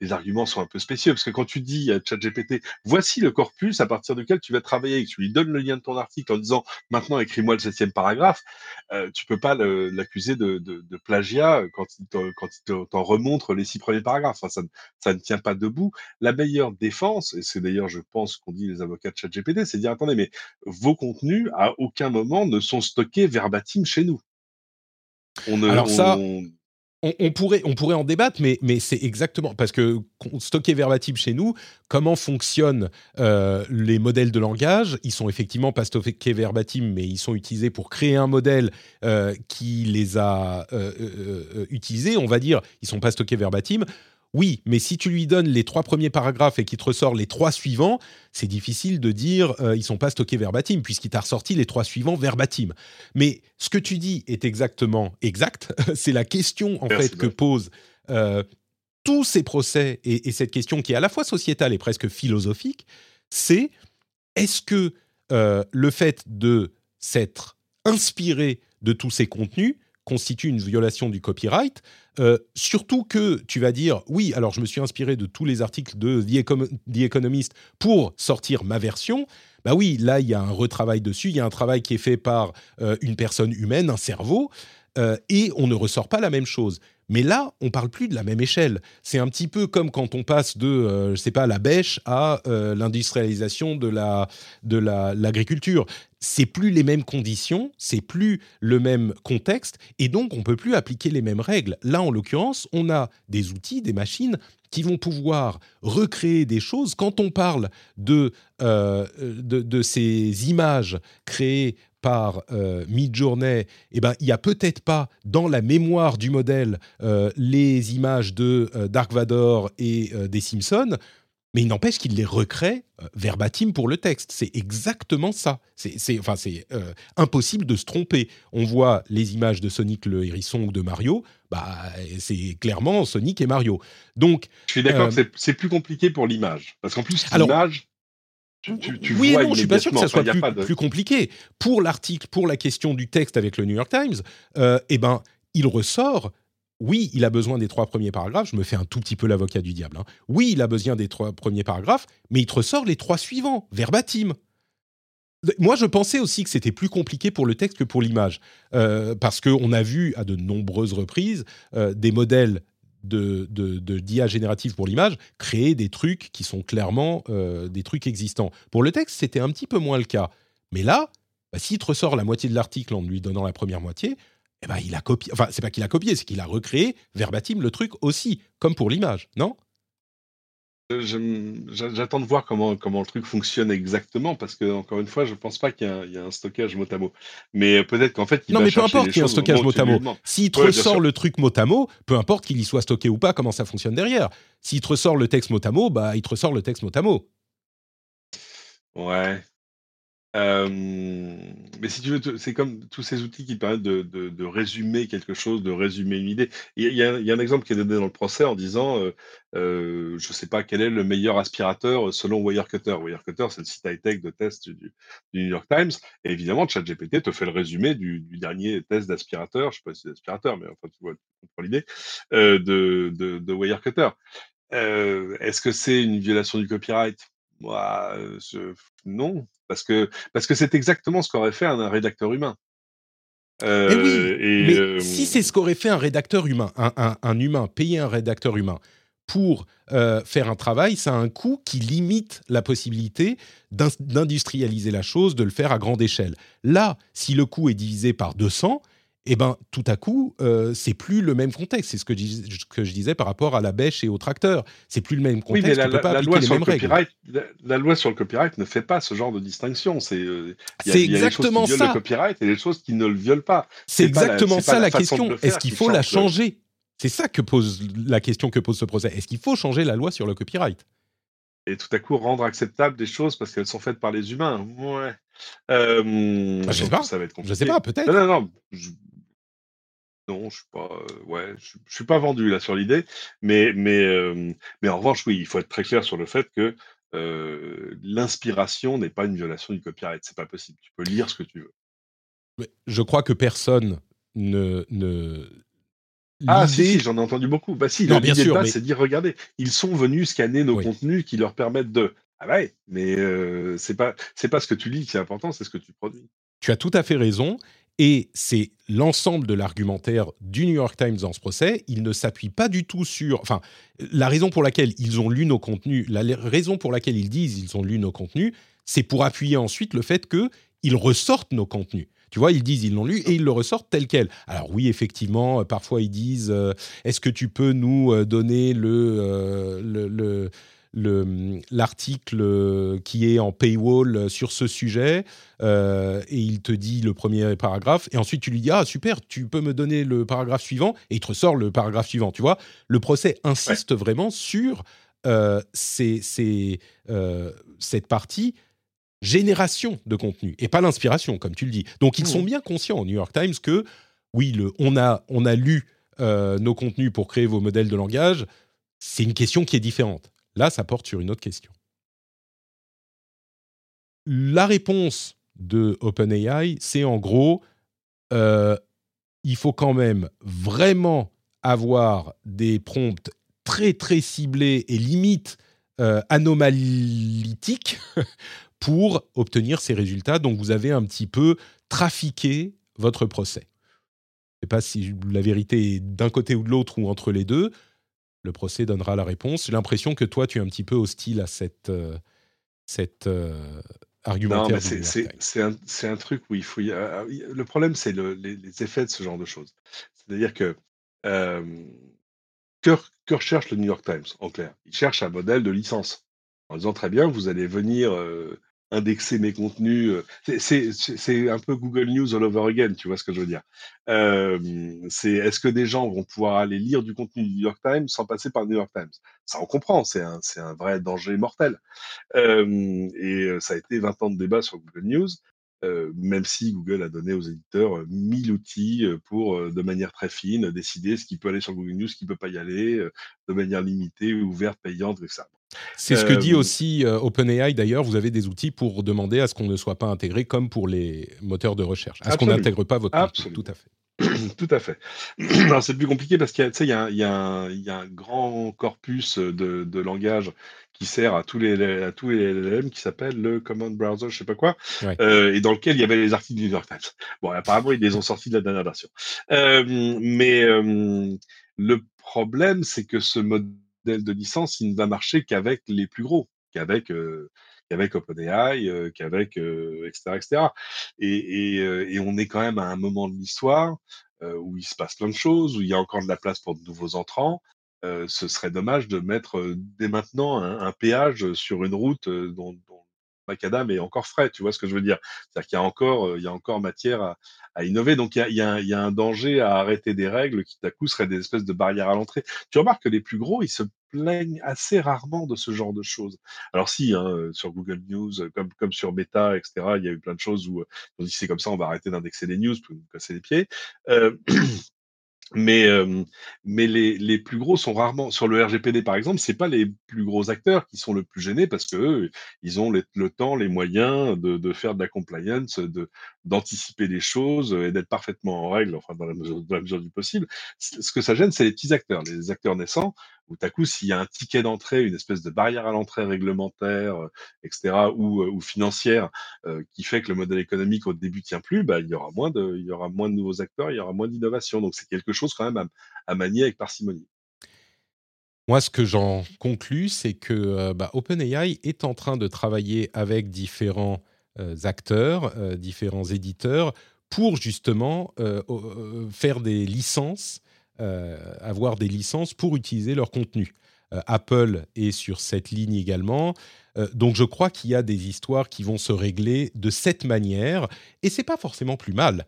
les arguments sont un peu spécieux, parce que quand tu dis à ChatGPT, voici le corpus à partir duquel tu vas travailler, et que tu lui donnes le lien de ton article en disant, maintenant écris-moi le 7e paragraphe, tu peux pas l'accuser de plagiat quand il t'en remontre les 6 premiers paragraphes. Enfin, ça ne tient pas debout. La meilleure défense, et c'est d'ailleurs, je pense, qu'on dit les avocats de ChatGPT, c'est de dire, attendez, mais vos contenus, à aucun moment, ne sont stockés verbatim chez nous. On pourrait en débattre, mais c'est exactement... Parce que stocker verbatim chez nous, comment fonctionnent les modèles de langage? Ils sont effectivement pas stockés verbatim, mais ils sont utilisés pour créer un modèle qui les a utilisés. On va dire, ils sont pas stockés verbatim. Oui, mais si tu lui donnes les 3 premiers paragraphes et qu'il te ressort les 3 suivants, c'est difficile de dire ils sont pas stockés verbatim, puisqu'il t'a ressorti les 3 suivants verbatim. Mais ce que tu dis est exactement exact. C'est la question, en fait, que posent tous ces procès, et cette question qui est à la fois sociétale et presque philosophique, c'est est-ce que le fait de s'être inspiré de tous ces contenus constitue une violation du copyright, surtout que tu vas dire, oui, alors je me suis inspiré de tous les articles de The Economist pour sortir ma version. Bah oui, là, il y a un retravail dessus, il y a un travail qui est fait par une personne humaine, un cerveau, et on ne ressort pas la même chose. Mais là, on ne parle plus de la même échelle. C'est un petit peu comme quand on passe de, je ne sais pas, la bêche à l'industrialisation de l'agriculture. C'est plus les mêmes conditions, c'est plus le même contexte, et donc on ne peut plus appliquer les mêmes règles. Là, en l'occurrence, on a des outils, des machines qui vont pouvoir recréer des choses. Quand on parle de ces images créées par Midjourney, eh ben, il n'y a peut-être pas dans la mémoire du modèle les images de Dark Vador et des Simpsons, mais il n'empêche qu'il les recrée verbatim pour le texte. C'est exactement ça. C'est impossible de se tromper. On voit les images de Sonic le Hérisson ou de Mario, bah, c'est clairement Sonic et Mario. Donc, je suis d'accord, c'est plus compliqué pour l'image. Parce qu'en plus, l'image... oui et non, je ne suis pas sûr que ça soit plus compliqué. Pour l'article, pour la question du texte avec le New York Times, eh ben, il ressort, oui, il a besoin des 3 premiers paragraphes, je me fais un tout petit peu l'avocat du diable, hein. Oui, il a besoin des 3 premiers paragraphes, mais il te ressort les 3 suivants, verbatim. Moi, je pensais aussi que c'était plus compliqué pour le texte que pour l'image, parce qu'on a vu à de nombreuses reprises des modèles d'IA générative pour l'image, créer des trucs qui sont clairement des trucs existants. Pour le texte, c'était un petit peu moins le cas. Mais là, bah, s'il te ressort la moitié de l'article en lui donnant la première moitié, eh ben, il a copié. Enfin, c'est pas qu'il a copié, c'est qu'il a recréé verbatim le truc aussi, comme pour l'image, non ? J'attends de voir comment le truc fonctionne exactement, parce que, encore une fois, je ne pense pas qu'il y a un stockage mot à mot. Mais peut-être qu'en fait, il va chercher des choses... Non, mais peu importe qu'il y ait un stockage mot à mot. S'il te ressort le truc mot à mot, peu importe qu'il y soit stocké ou pas, comment ça fonctionne derrière. S'il te ressort le texte mot à mot, bah, il te ressort le texte mot à mot. Ouais. Mais si tu veux, c'est comme tous ces outils qui permettent de résumer quelque chose, de résumer une idée. Il y a un exemple qui est donné dans le procès en disant je ne sais pas quel est le meilleur aspirateur selon Wirecutter. Wirecutter, c'est le site high-tech de test du New York Times. Et évidemment, ChatGPT te fait le résumé du dernier test d'aspirateur. Je ne sais pas si c'est d'aspirateur, mais enfin, tu vois l'idée de Wirecutter. Est-ce que c'est une violation du copyright ? Bah, non, parce que c'est exactement ce qu'aurait fait un rédacteur humain. Si c'est ce qu'aurait fait un rédacteur humain, un humain, payer un rédacteur humain pour faire un travail, ça a un coût qui limite la possibilité d'industrialiser la chose, de le faire à grande échelle. Là, si le coût est divisé par 200, eh ben, tout à coup, c'est plus le même contexte. C'est ce que je disais par rapport à la bêche et aux tracteurs. C'est plus le même contexte. Oui, mais la loi sur le copyright, la loi sur le copyright ne fait pas ce genre de distinction. C'est exactement ça. Il y a les choses qui violent le copyright et les choses qui ne le violent pas. C'est exactement pas ça la question. Est-ce qu'il faut la changer ? C'est ça que pose la question que pose ce procès. Est-ce qu'il faut changer la loi sur le copyright ? Et tout à coup rendre acceptables des choses parce qu'elles sont faites par les humains. Ouais. Je sais pas. Ça va être compliqué. Je sais pas, peut-être. Non. Non, je suis pas, je suis pas vendu là sur l'idée, mais en revanche, oui, il faut être très clair sur le fait que l'inspiration n'est pas une violation du copyright, c'est pas possible. Tu peux lire ce que tu veux. Mais je crois que personne ne... Ah si, j'en ai entendu beaucoup. Bah si, l'idée de base, c'est de dire, regardez, ils sont venus scanner nos contenus qui leur permettent de... Ah ouais, mais c'est pas ce que tu lis qui est important, c'est ce que tu produis. Tu as tout à fait raison. Et c'est l'ensemble de l'argumentaire du New York Times dans ce procès. Ils ne s'appuient pas du tout sur... Enfin, la raison pour laquelle ils ont lu nos contenus, la raison pour laquelle ils disent qu'ils ont lu nos contenus, c'est pour appuyer ensuite le fait qu'ils ressortent nos contenus. Tu vois, ils disent qu'ils l'ont lu et ils le ressortent tel quel. Alors oui, effectivement, parfois ils disent « Est-ce que tu peux nous donner l'article qui est en paywall sur ce sujet et il te dit le premier paragraphe et ensuite tu lui dis « Ah super, tu peux me donner le paragraphe suivant » et il te ressort le paragraphe suivant, tu vois. Le procès insiste vraiment sur cette partie génération de contenu et pas l'inspiration, comme tu le dis. Donc ils sont bien conscients au New York Times que oui, on a lu nos contenus pour créer vos modèles de langage, c'est une question qui est différente. Là, ça porte sur une autre question. La réponse de OpenAI, c'est en gros, il faut quand même vraiment avoir des prompts très, très ciblés et limite anomalytiques pour obtenir ces résultats. Donc, vous avez un petit peu trafiqué votre procès. Je ne sais pas si la vérité est d'un côté ou de l'autre ou entre les deux. Le procès donnera la réponse. J'ai l'impression que toi, tu es un petit peu hostile à cette argumentaire. Non, mais c'est un truc où il faut... le problème, c'est les effets de ce genre de choses. C'est-à-dire que recherche le New York Times, en clair ? Il cherche un modèle de licence, en disant, très bien, vous allez venir indexer mes contenus. C'est un peu Google News all over again, tu vois ce que je veux dire. Est-ce que des gens vont pouvoir aller lire du contenu du New York Times sans passer par le New York Times ? Ça, on comprend, c'est un vrai danger mortel. Et ça a été 20 ans de débat sur Google News, même si Google a donné aux éditeurs 1000 outils pour, de manière très fine, décider ce qui peut aller sur Google News, ce qui ne peut pas y aller, de manière limitée, ouverte, payante, etc. C'est ce que dit aussi OpenAI d'ailleurs, vous avez des outils pour demander à ce qu'on ne soit pas intégré comme pour les moteurs de recherche, à ce qu'on n'intègre pas votre contenu, tout à fait. Tout à fait. Alors, c'est plus compliqué parce qu'il y a un grand corpus de langage qui sert à tous les LLM qui s'appelle le Common Browser, je sais pas quoi, et dans lequel il y avait les articles du New York Times. Bon, apparemment, ils les ont sortis de la dernière version. Mais le problème, c'est que ce mode de licence, il ne va marcher qu'avec les plus gros, qu'avec OpenAI, qu'avec etc., etc. Et on est quand même à un moment de l'histoire où il se passe plein de choses, où il y a encore de la place pour de nouveaux entrants. Ce serait dommage de mettre dès maintenant un péage sur une route dont le macadam est encore frais, tu vois ce que je veux dire. C'est-à-dire qu'il y a encore matière à innover. Donc il y a un danger à arrêter des règles qui, d'un coup, seraient des espèces de barrières à l'entrée. Tu remarques que les plus gros, ils se plaignent assez rarement de ce genre de choses. Alors si, sur Google News, comme sur Meta, etc., il y a eu plein de choses où on dit c'est comme ça, on va arrêter d'indexer les news pour nous casser les pieds. Mais les plus gros sont rarement sur le RGPD par exemple, c'est pas les plus gros acteurs qui sont le plus gênés parce que eux, ils ont le temps, les moyens de faire de la compliance, d'anticiper les choses et d'être parfaitement en règle, enfin dans la mesure du possible. Ce que ça gêne, c'est les petits acteurs, les acteurs naissants. Où tout à coup, s'il y a un ticket d'entrée, une espèce de barrière à l'entrée réglementaire, etc., ou financière, qui fait que le modèle économique au début tient plus, bah, il y aura moins de nouveaux acteurs, il y aura moins d'innovation. Donc c'est quelque chose quand même à manier avec parcimonie. Moi, ce que j'en conclus, c'est que OpenAI est en train de travailler avec différents acteurs, différents éditeurs, pour justement faire des licences, avoir des licences pour utiliser leur contenu. Apple est sur cette ligne également. Donc, je crois qu'il y a des histoires qui vont se régler de cette manière. Et ce n'est pas forcément plus mal.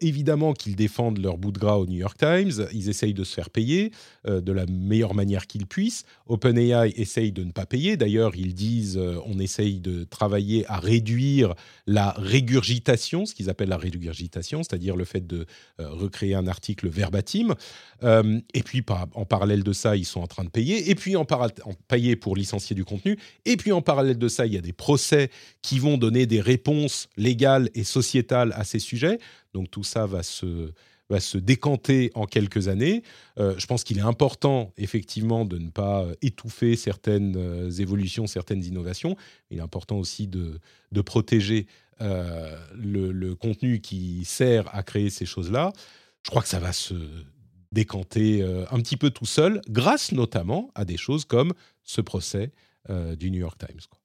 Évidemment qu'ils défendent leur bout de gras au New York Times. Ils essayent de se faire payer de la meilleure manière qu'ils puissent. OpenAI essaye de ne pas payer. D'ailleurs, ils disent on essaye de travailler à réduire la régurgitation, ce qu'ils appellent la régurgitation, c'est-à-dire le fait de recréer un article verbatim. Et puis, en parallèle de ça, ils sont en train de payer. Et puis, payer pour licencier du contenu. Et puis, en parallèle de ça, il y a des procès qui vont donner des réponses légales et sociétales à ces sujets. Donc, tout ça va se décanter en quelques années. Je pense qu'il est important, effectivement, de ne pas étouffer certaines évolutions, certaines innovations. Il est important aussi de protéger le contenu qui sert à créer ces choses-là. Je crois que ça va se décanter un petit peu tout seul, grâce notamment à des choses comme ce procès du New York Times, quoi.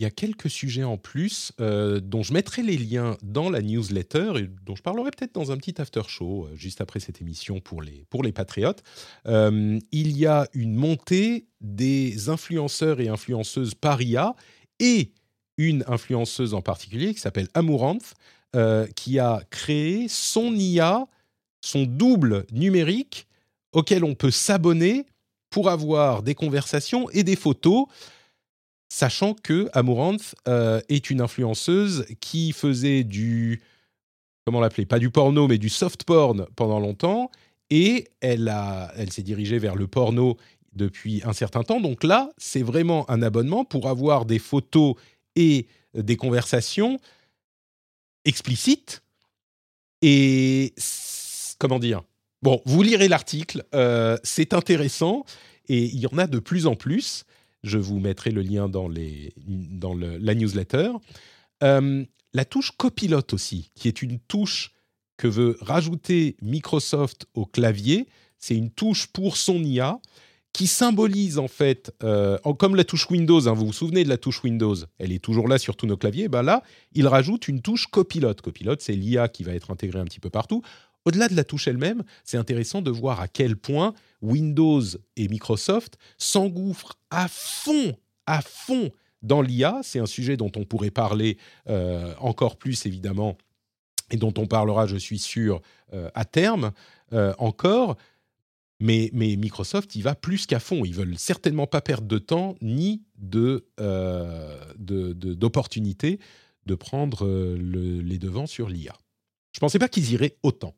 Il y a quelques sujets en plus dont je mettrai les liens dans la newsletter et dont je parlerai peut-être dans un petit after show juste après cette émission pour les patriotes. Il y a une montée des influenceurs et influenceuses paria et une influenceuse en particulier qui s'appelle Amaranth qui a créé son IA, son double numérique auquel on peut s'abonner pour avoir des conversations et des photos. Sachant que Amaranth est une influenceuse qui faisait pas du porno, mais du soft porn pendant longtemps, et elle s'est dirigée vers le porno depuis un certain temps. Donc là, c'est vraiment un abonnement pour avoir des photos et des conversations explicites. Et comment dire ? Bon, vous lirez l'article, c'est intéressant, et il y en a de plus en plus. Je vous mettrai le lien dans la newsletter. La touche copilote aussi, qui est une touche que veut rajouter Microsoft au clavier. C'est une touche pour son IA qui symbolise en fait, comme la touche Windows, vous vous souvenez de la touche Windows, elle est toujours là sur tous nos claviers. Là, il rajoute une touche copilote. Copilote, c'est l'IA qui va être intégrée un petit peu partout. Au-delà de la touche elle-même, c'est intéressant de voir à quel point Windows et Microsoft s'engouffrent à fond dans l'IA. C'est un sujet dont on pourrait parler encore plus, évidemment, et dont on parlera, je suis sûr, à terme encore. Mais Microsoft y va plus qu'à fond. Ils veulent certainement pas perdre de temps ni d'opportunité de prendre les devants sur l'IA. Je pensais pas qu'ils iraient autant.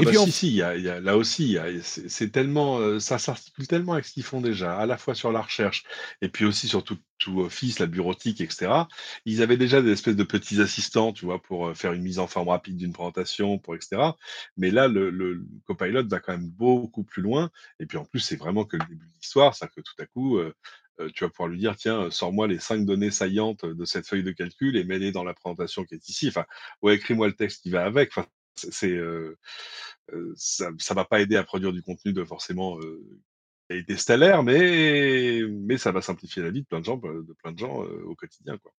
Là aussi, c'est tellement, ça s'articule tellement avec ce qu'ils font déjà, à la fois sur la recherche et puis aussi sur tout Office, la bureautique, etc. Ils avaient déjà des espèces de petits assistants, tu vois, pour faire une mise en forme rapide d'une présentation, etc. Mais là, le Copilot va quand même beaucoup plus loin. Et puis en plus, c'est vraiment que le début de l'histoire, c'est que tout à coup, tu vas pouvoir lui dire, tiens, sors-moi les 5 données saillantes de cette feuille de calcul et mets-les dans la présentation qui est ici. Écris-moi le texte qui va avec. Ça ne va pas aider à produire du contenu de forcément qualité stellaire, mais ça va simplifier la vie de plein de gens au quotidien, quoi.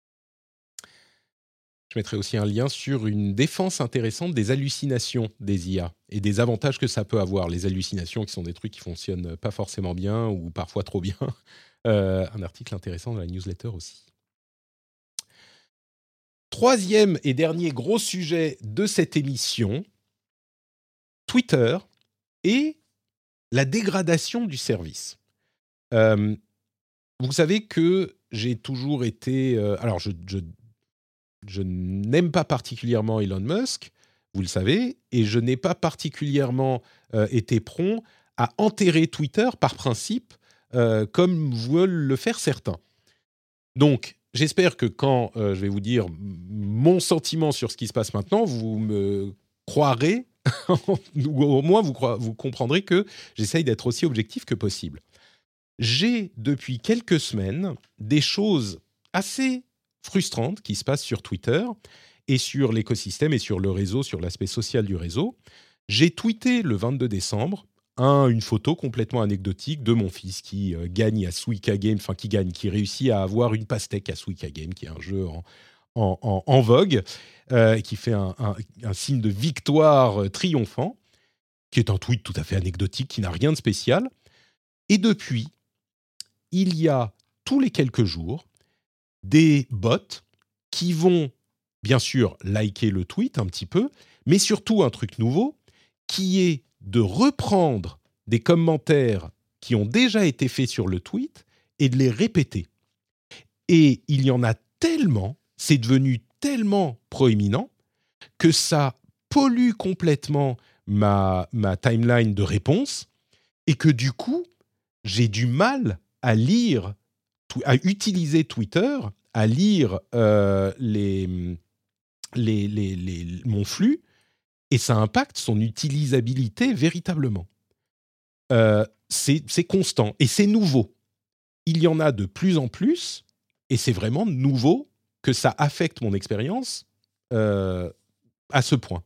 Je mettrai aussi un lien sur une défense intéressante des hallucinations des IA et des avantages que ça peut avoir. Les hallucinations qui sont des trucs qui ne fonctionnent pas forcément bien ou parfois trop bien. Un article intéressant dans la newsletter aussi. Troisième et dernier gros sujet de cette émission, Twitter et la dégradation du service. Vous savez que j'ai toujours été... je n'aime pas particulièrement Elon Musk, vous le savez, et je n'ai pas particulièrement été prompt à enterrer Twitter par principe, comme veulent le faire certains. Donc... J'espère que quand je vais vous dire mon sentiment sur ce qui se passe maintenant, vous me croirez, ou au moins vous comprendrez que j'essaye d'être aussi objectif que possible. J'ai, depuis quelques semaines, des choses assez frustrantes qui se passent sur Twitter, et sur l'écosystème et sur le réseau, sur l'aspect social du réseau. J'ai tweeté le 22 décembre une photo complètement anecdotique de mon fils qui gagne à Suika Game, enfin qui réussit à avoir une pastèque à Suika Game, qui est un jeu en vogue, qui fait un signe de victoire triomphant, qui est un tweet tout à fait anecdotique, qui n'a rien de spécial. Et depuis, il y a tous les quelques jours des bots qui vont, bien sûr, liker le tweet un petit peu, mais surtout un truc nouveau qui est de reprendre des commentaires qui ont déjà été faits sur le tweet et de les répéter. Et il y en a tellement, c'est devenu tellement proéminent que ça pollue complètement ma timeline de réponse et que du coup, j'ai du mal à lire, à utiliser Twitter, à lire mon flux, et ça impacte son utilisabilité véritablement. C'est constant et c'est nouveau. Il y en a de plus en plus et c'est vraiment nouveau que ça affecte mon expérience à ce point.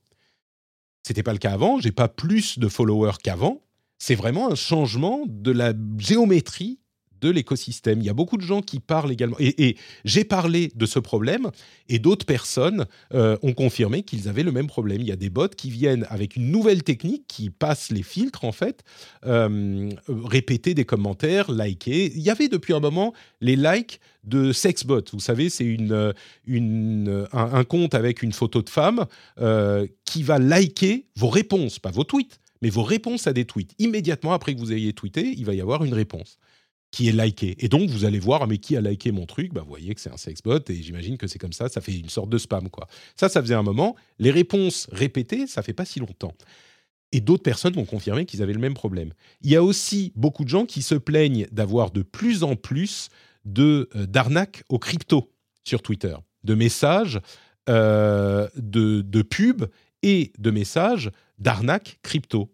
C'était pas le cas avant, j'ai pas plus de followers qu'avant. C'est vraiment un changement de la géométrie de l'écosystème. Il y a beaucoup de gens qui parlent également. Et j'ai parlé de ce problème et d'autres personnes ont confirmé qu'ils avaient le même problème. Il y a des bots qui viennent avec une nouvelle technique qui passe les filtres, en fait, répéter des commentaires, liker. Il y avait depuis un moment les likes de sexbots. Vous savez, c'est un compte avec une photo de femme qui va liker vos réponses, pas vos tweets, mais vos réponses à des tweets. Immédiatement après que vous ayez tweeté, il va y avoir une réponse qui est liké. Et donc, vous allez voir, mais qui a liké mon truc ? Bah, vous voyez que c'est un sexbot, et j'imagine que c'est comme ça, ça fait une sorte de spam, quoi. Ça faisait un moment. Les réponses répétées, ça fait pas si longtemps. Et d'autres personnes m'ont confirmé qu'ils avaient le même problème. Il y a aussi beaucoup de gens qui se plaignent d'avoir de plus en plus d'arnaques aux cryptos sur Twitter, de messages, de pubs et de messages d'arnaque crypto.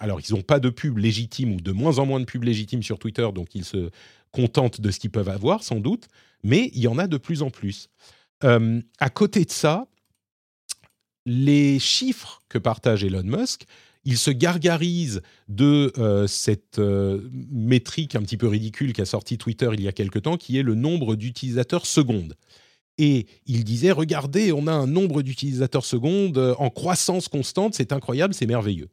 Alors, ils n'ont pas de pub légitime ou de moins en moins de pub légitime sur Twitter, donc ils se contentent de ce qu'ils peuvent avoir, sans doute, mais il y en a de plus en plus. À côté de ça, les chiffres que partage Elon Musk, il se gargarise de cette métrique un petit peu ridicule qu'a sorti Twitter il y a quelque temps, qui est le nombre d'utilisateurs secondes. Et il disait, regardez, on a un nombre d'utilisateurs secondes en croissance constante, c'est incroyable, c'est merveilleux.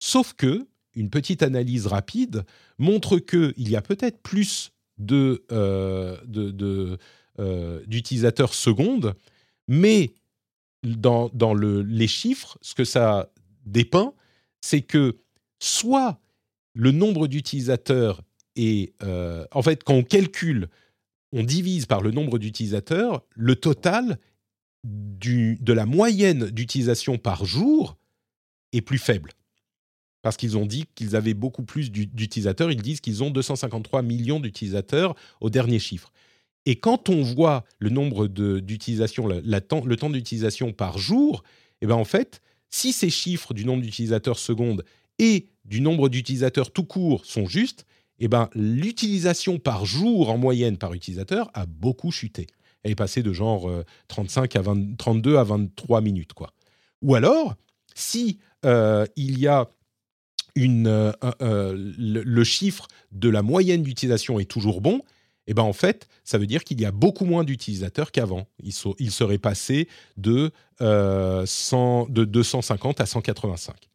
Sauf que, une petite analyse rapide montre qu'il y a peut-être plus d'utilisateurs secondes, mais dans les chiffres, ce que ça dépeint, c'est que soit le nombre d'utilisateurs est... en fait, quand on calcule... on divise par le nombre d'utilisateurs le total de la moyenne d'utilisation par jour est plus faible. Parce qu'ils ont dit qu'ils avaient beaucoup plus d'utilisateurs. Ils disent qu'ils ont 253 millions d'utilisateurs au dernier chiffre. Et quand on voit le nombre d'utilisations, le temps d'utilisation par jour, eh ben en fait, si ces chiffres du nombre d'utilisateurs secondes et du nombre d'utilisateurs tout court sont justes, eh ben, l'utilisation par jour, en moyenne par utilisateur, a beaucoup chuté. Elle est passée de genre 32 à 23 minutes, quoi. Ou alors, si il y a le chiffre de la moyenne d'utilisation est toujours bon, eh ben, en fait, ça veut dire qu'il y a beaucoup moins d'utilisateurs qu'avant. Ils seraient passés de 250 à 185.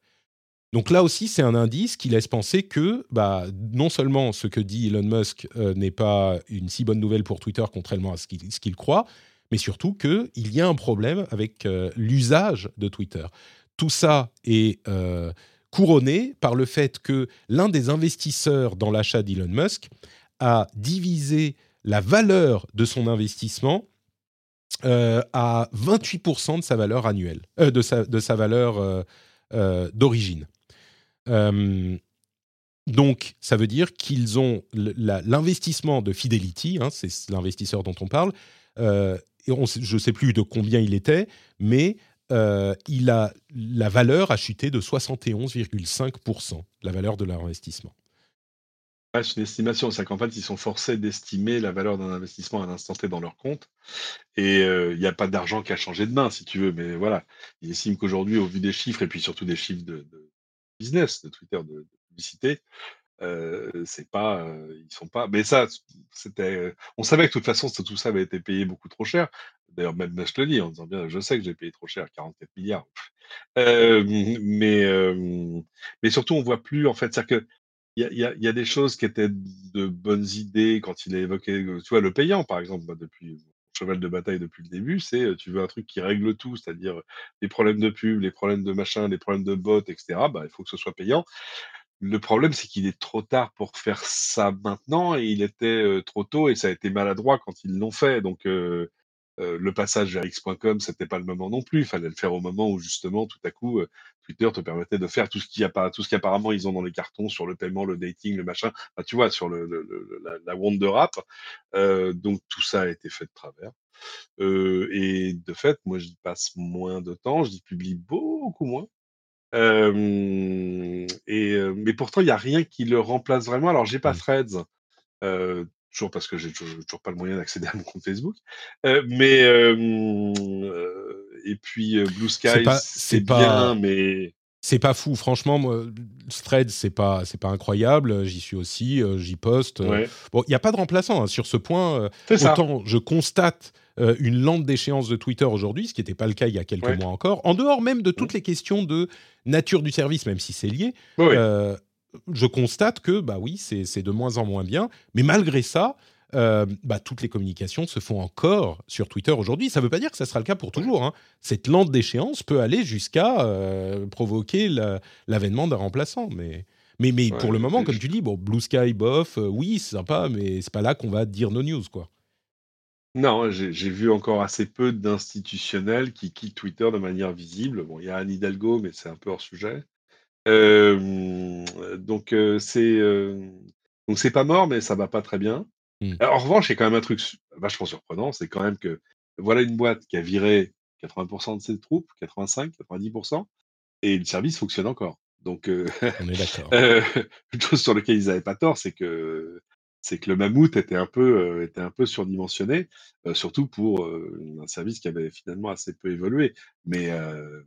Donc là aussi, c'est un indice qui laisse penser que non seulement ce que dit Elon Musk n'est pas une si bonne nouvelle pour Twitter, contrairement à ce qu'il croit, mais surtout qu'il y a un problème avec l'usage de Twitter. Tout ça est couronné par le fait que l'un des investisseurs dans l'achat d'Elon Musk a divisé la valeur de son investissement à 28% de sa valeur annuelle, de sa valeur d'origine. Donc, ça veut dire qu'ils ont l'investissement de Fidelity, hein, c'est l'investisseur dont on parle, je ne sais plus de combien il était, mais la valeur a chuté de 71,5%, la valeur de l'investissement. Ah, c'est une estimation, c'est qu'en fait, ils sont forcés d'estimer la valeur d'un investissement à un instant T dans leur compte. Et il n'y a pas d'argent qu'à changer de main, si tu veux. Mais voilà, ils estiment qu'aujourd'hui, au vu des chiffres, et puis surtout des chiffres de business, de Twitter, de publicité, c'est pas, ils sont pas. Mais ça, c'était. On savait que de toute façon, tout ça avait été payé beaucoup trop cher. D'ailleurs, même je le dis en disant bien, je sais que j'ai payé trop cher, 44 milliards. Euh, mais, euh, mais surtout, on voit plus en fait, c'est-à-dire que il y a des choses qui étaient de bonnes idées quand il a évoqué, tu vois, le payant par exemple, moi, depuis mon cheval de bataille depuis le début, c'est tu veux un truc qui règle tout, c'est-à-dire les problèmes de pub, les problèmes de machin, les problèmes de bots, etc. Bah, il faut que ce soit payant. Le problème, c'est qu'il est trop tard pour faire ça maintenant et il était trop tôt et ça a été maladroit quand ils l'ont fait. Donc, le passage vers X.com, c'était pas le moment non plus. Il fallait le faire au moment où, justement, tout à coup, Twitter te permettait de faire tout ce qu'il y a pas, tout ce qu'apparemment ils ont dans les cartons sur le paiement, le dating, le machin. Enfin, tu vois, sur la Wonder App. Donc, tout ça a été fait de travers. Et de fait, moi, j'y passe moins de temps. J'y publie beaucoup moins. Mais pourtant, il n'y a rien qui le remplace vraiment. Alors, j'ai pas Mm. Threads, toujours parce que j'ai toujours pas le moyen d'accéder à mon compte Facebook. Mais et puis Blue C'est Sky, pas, c'est c'est bien, pas, mais c'est pas fou, franchement. Moi, Threads, c'est pas incroyable. J'y suis aussi, j'y poste. Ouais, Bon, il y a pas de remplaçant hein, sur ce point. C'est ça. Autant je constate une lente déchéance de Twitter aujourd'hui, ce qui n'était pas le cas il y a quelques Ouais. mois encore. En dehors même de toutes les questions de nature du service, même si c'est lié. Oui. Je constate que, bah oui, c'est de moins en moins bien. Mais malgré ça, bah, toutes les communications se font encore sur Twitter aujourd'hui. Ça ne veut pas dire que ça sera le cas pour Ouais. toujours, hein. Cette lente déchéance peut aller jusqu'à provoquer l'avènement d'un remplaçant. Mais pour le moment, comme tu dis, bon, Blue Sky, bof, oui, c'est sympa, mais c'est pas là qu'on va dire nos news, quoi. Non, j'ai vu encore assez peu d'institutionnels qui quittent Twitter de manière visible. Bon, il y a Anne Hidalgo, mais c'est un peu hors sujet. Donc c'est pas mort, mais ça va pas très bien. Mm. Alors, en revanche, il y a quand même un truc vachement surprenant, c'est quand même que voilà une boîte qui a viré 80% de ses troupes, 85, 90%, et le service fonctionne encore. Donc On est d'accord. Une chose sur laquelle ils n'avaient pas tort, c'est que le mammouth était un peu surdimensionné, surtout pour un service qui avait finalement assez peu évolué. Mais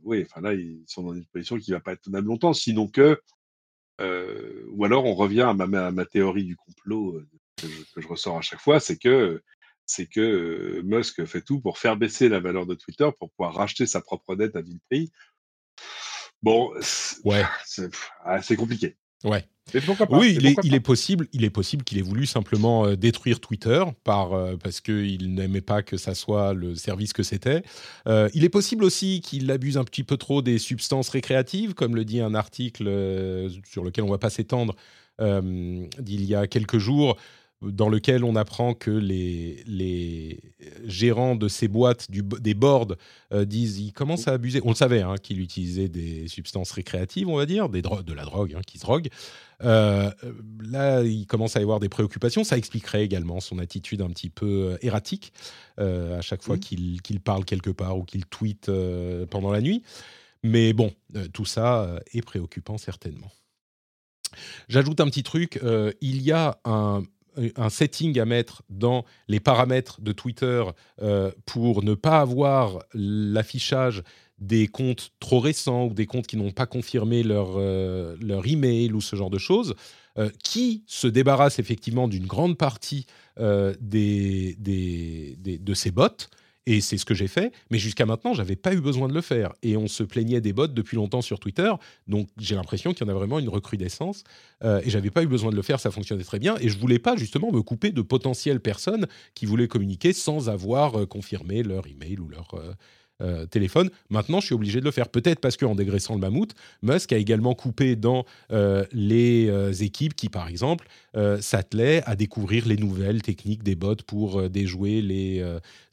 oui, enfin là, ils sont dans une position qui ne va pas être tenable longtemps, sinon que, ou alors on revient à ma théorie du complot que je ressors à chaque fois, c'est que Musk fait tout pour faire baisser la valeur de Twitter pour pouvoir racheter sa propre dette à vil prix. Bon, Ouais, c'est compliqué. Ouais. Mais pourquoi pas? Oui, Mais pourquoi pas? Il est possible qu'il ait voulu simplement détruire Twitter parce qu'il n'aimait pas que ça soit le service que c'était. Il est possible aussi qu'il abuse un petit peu trop des substances récréatives, comme le dit un article sur lequel on ne va pas s'étendre d'il y a quelques jours, dans lequel on apprend que les gérants de ces boîtes, des boards, disent qu'ils commencent à abuser. On le savait hein, qu'il utilisait des substances récréatives, on va dire, de la drogue, hein, qu'il se drogue. Là, il commence à y avoir des préoccupations. Ça expliquerait également son attitude un petit peu erratique à chaque fois qu'il parle quelque part ou qu'il tweete pendant la nuit. Mais bon, tout ça est préoccupant certainement. J'ajoute un petit truc. Il y a un setting à mettre dans les paramètres de Twitter pour ne pas avoir l'affichage des comptes trop récents ou des comptes qui n'ont pas confirmé leur email ou ce genre de choses, qui se débarrasse effectivement d'une grande partie de ces bots. Et c'est ce que j'ai fait, mais jusqu'à maintenant, je n'avais pas eu besoin de le faire. Et on se plaignait des bots depuis longtemps sur Twitter, donc j'ai l'impression qu'il y en a vraiment une recrudescence. Et je n'avais pas eu besoin de le faire, ça fonctionnait très bien. Et je ne voulais pas justement me couper de potentielles personnes qui voulaient communiquer sans avoir confirmé leur email ou leur téléphone. Maintenant, je suis obligé de le faire. Peut-être parce qu'en dégraissant le mammouth, Musk a également coupé dans les équipes qui, par exemple, s'attelaient à découvrir les nouvelles techniques des bots pour déjouer les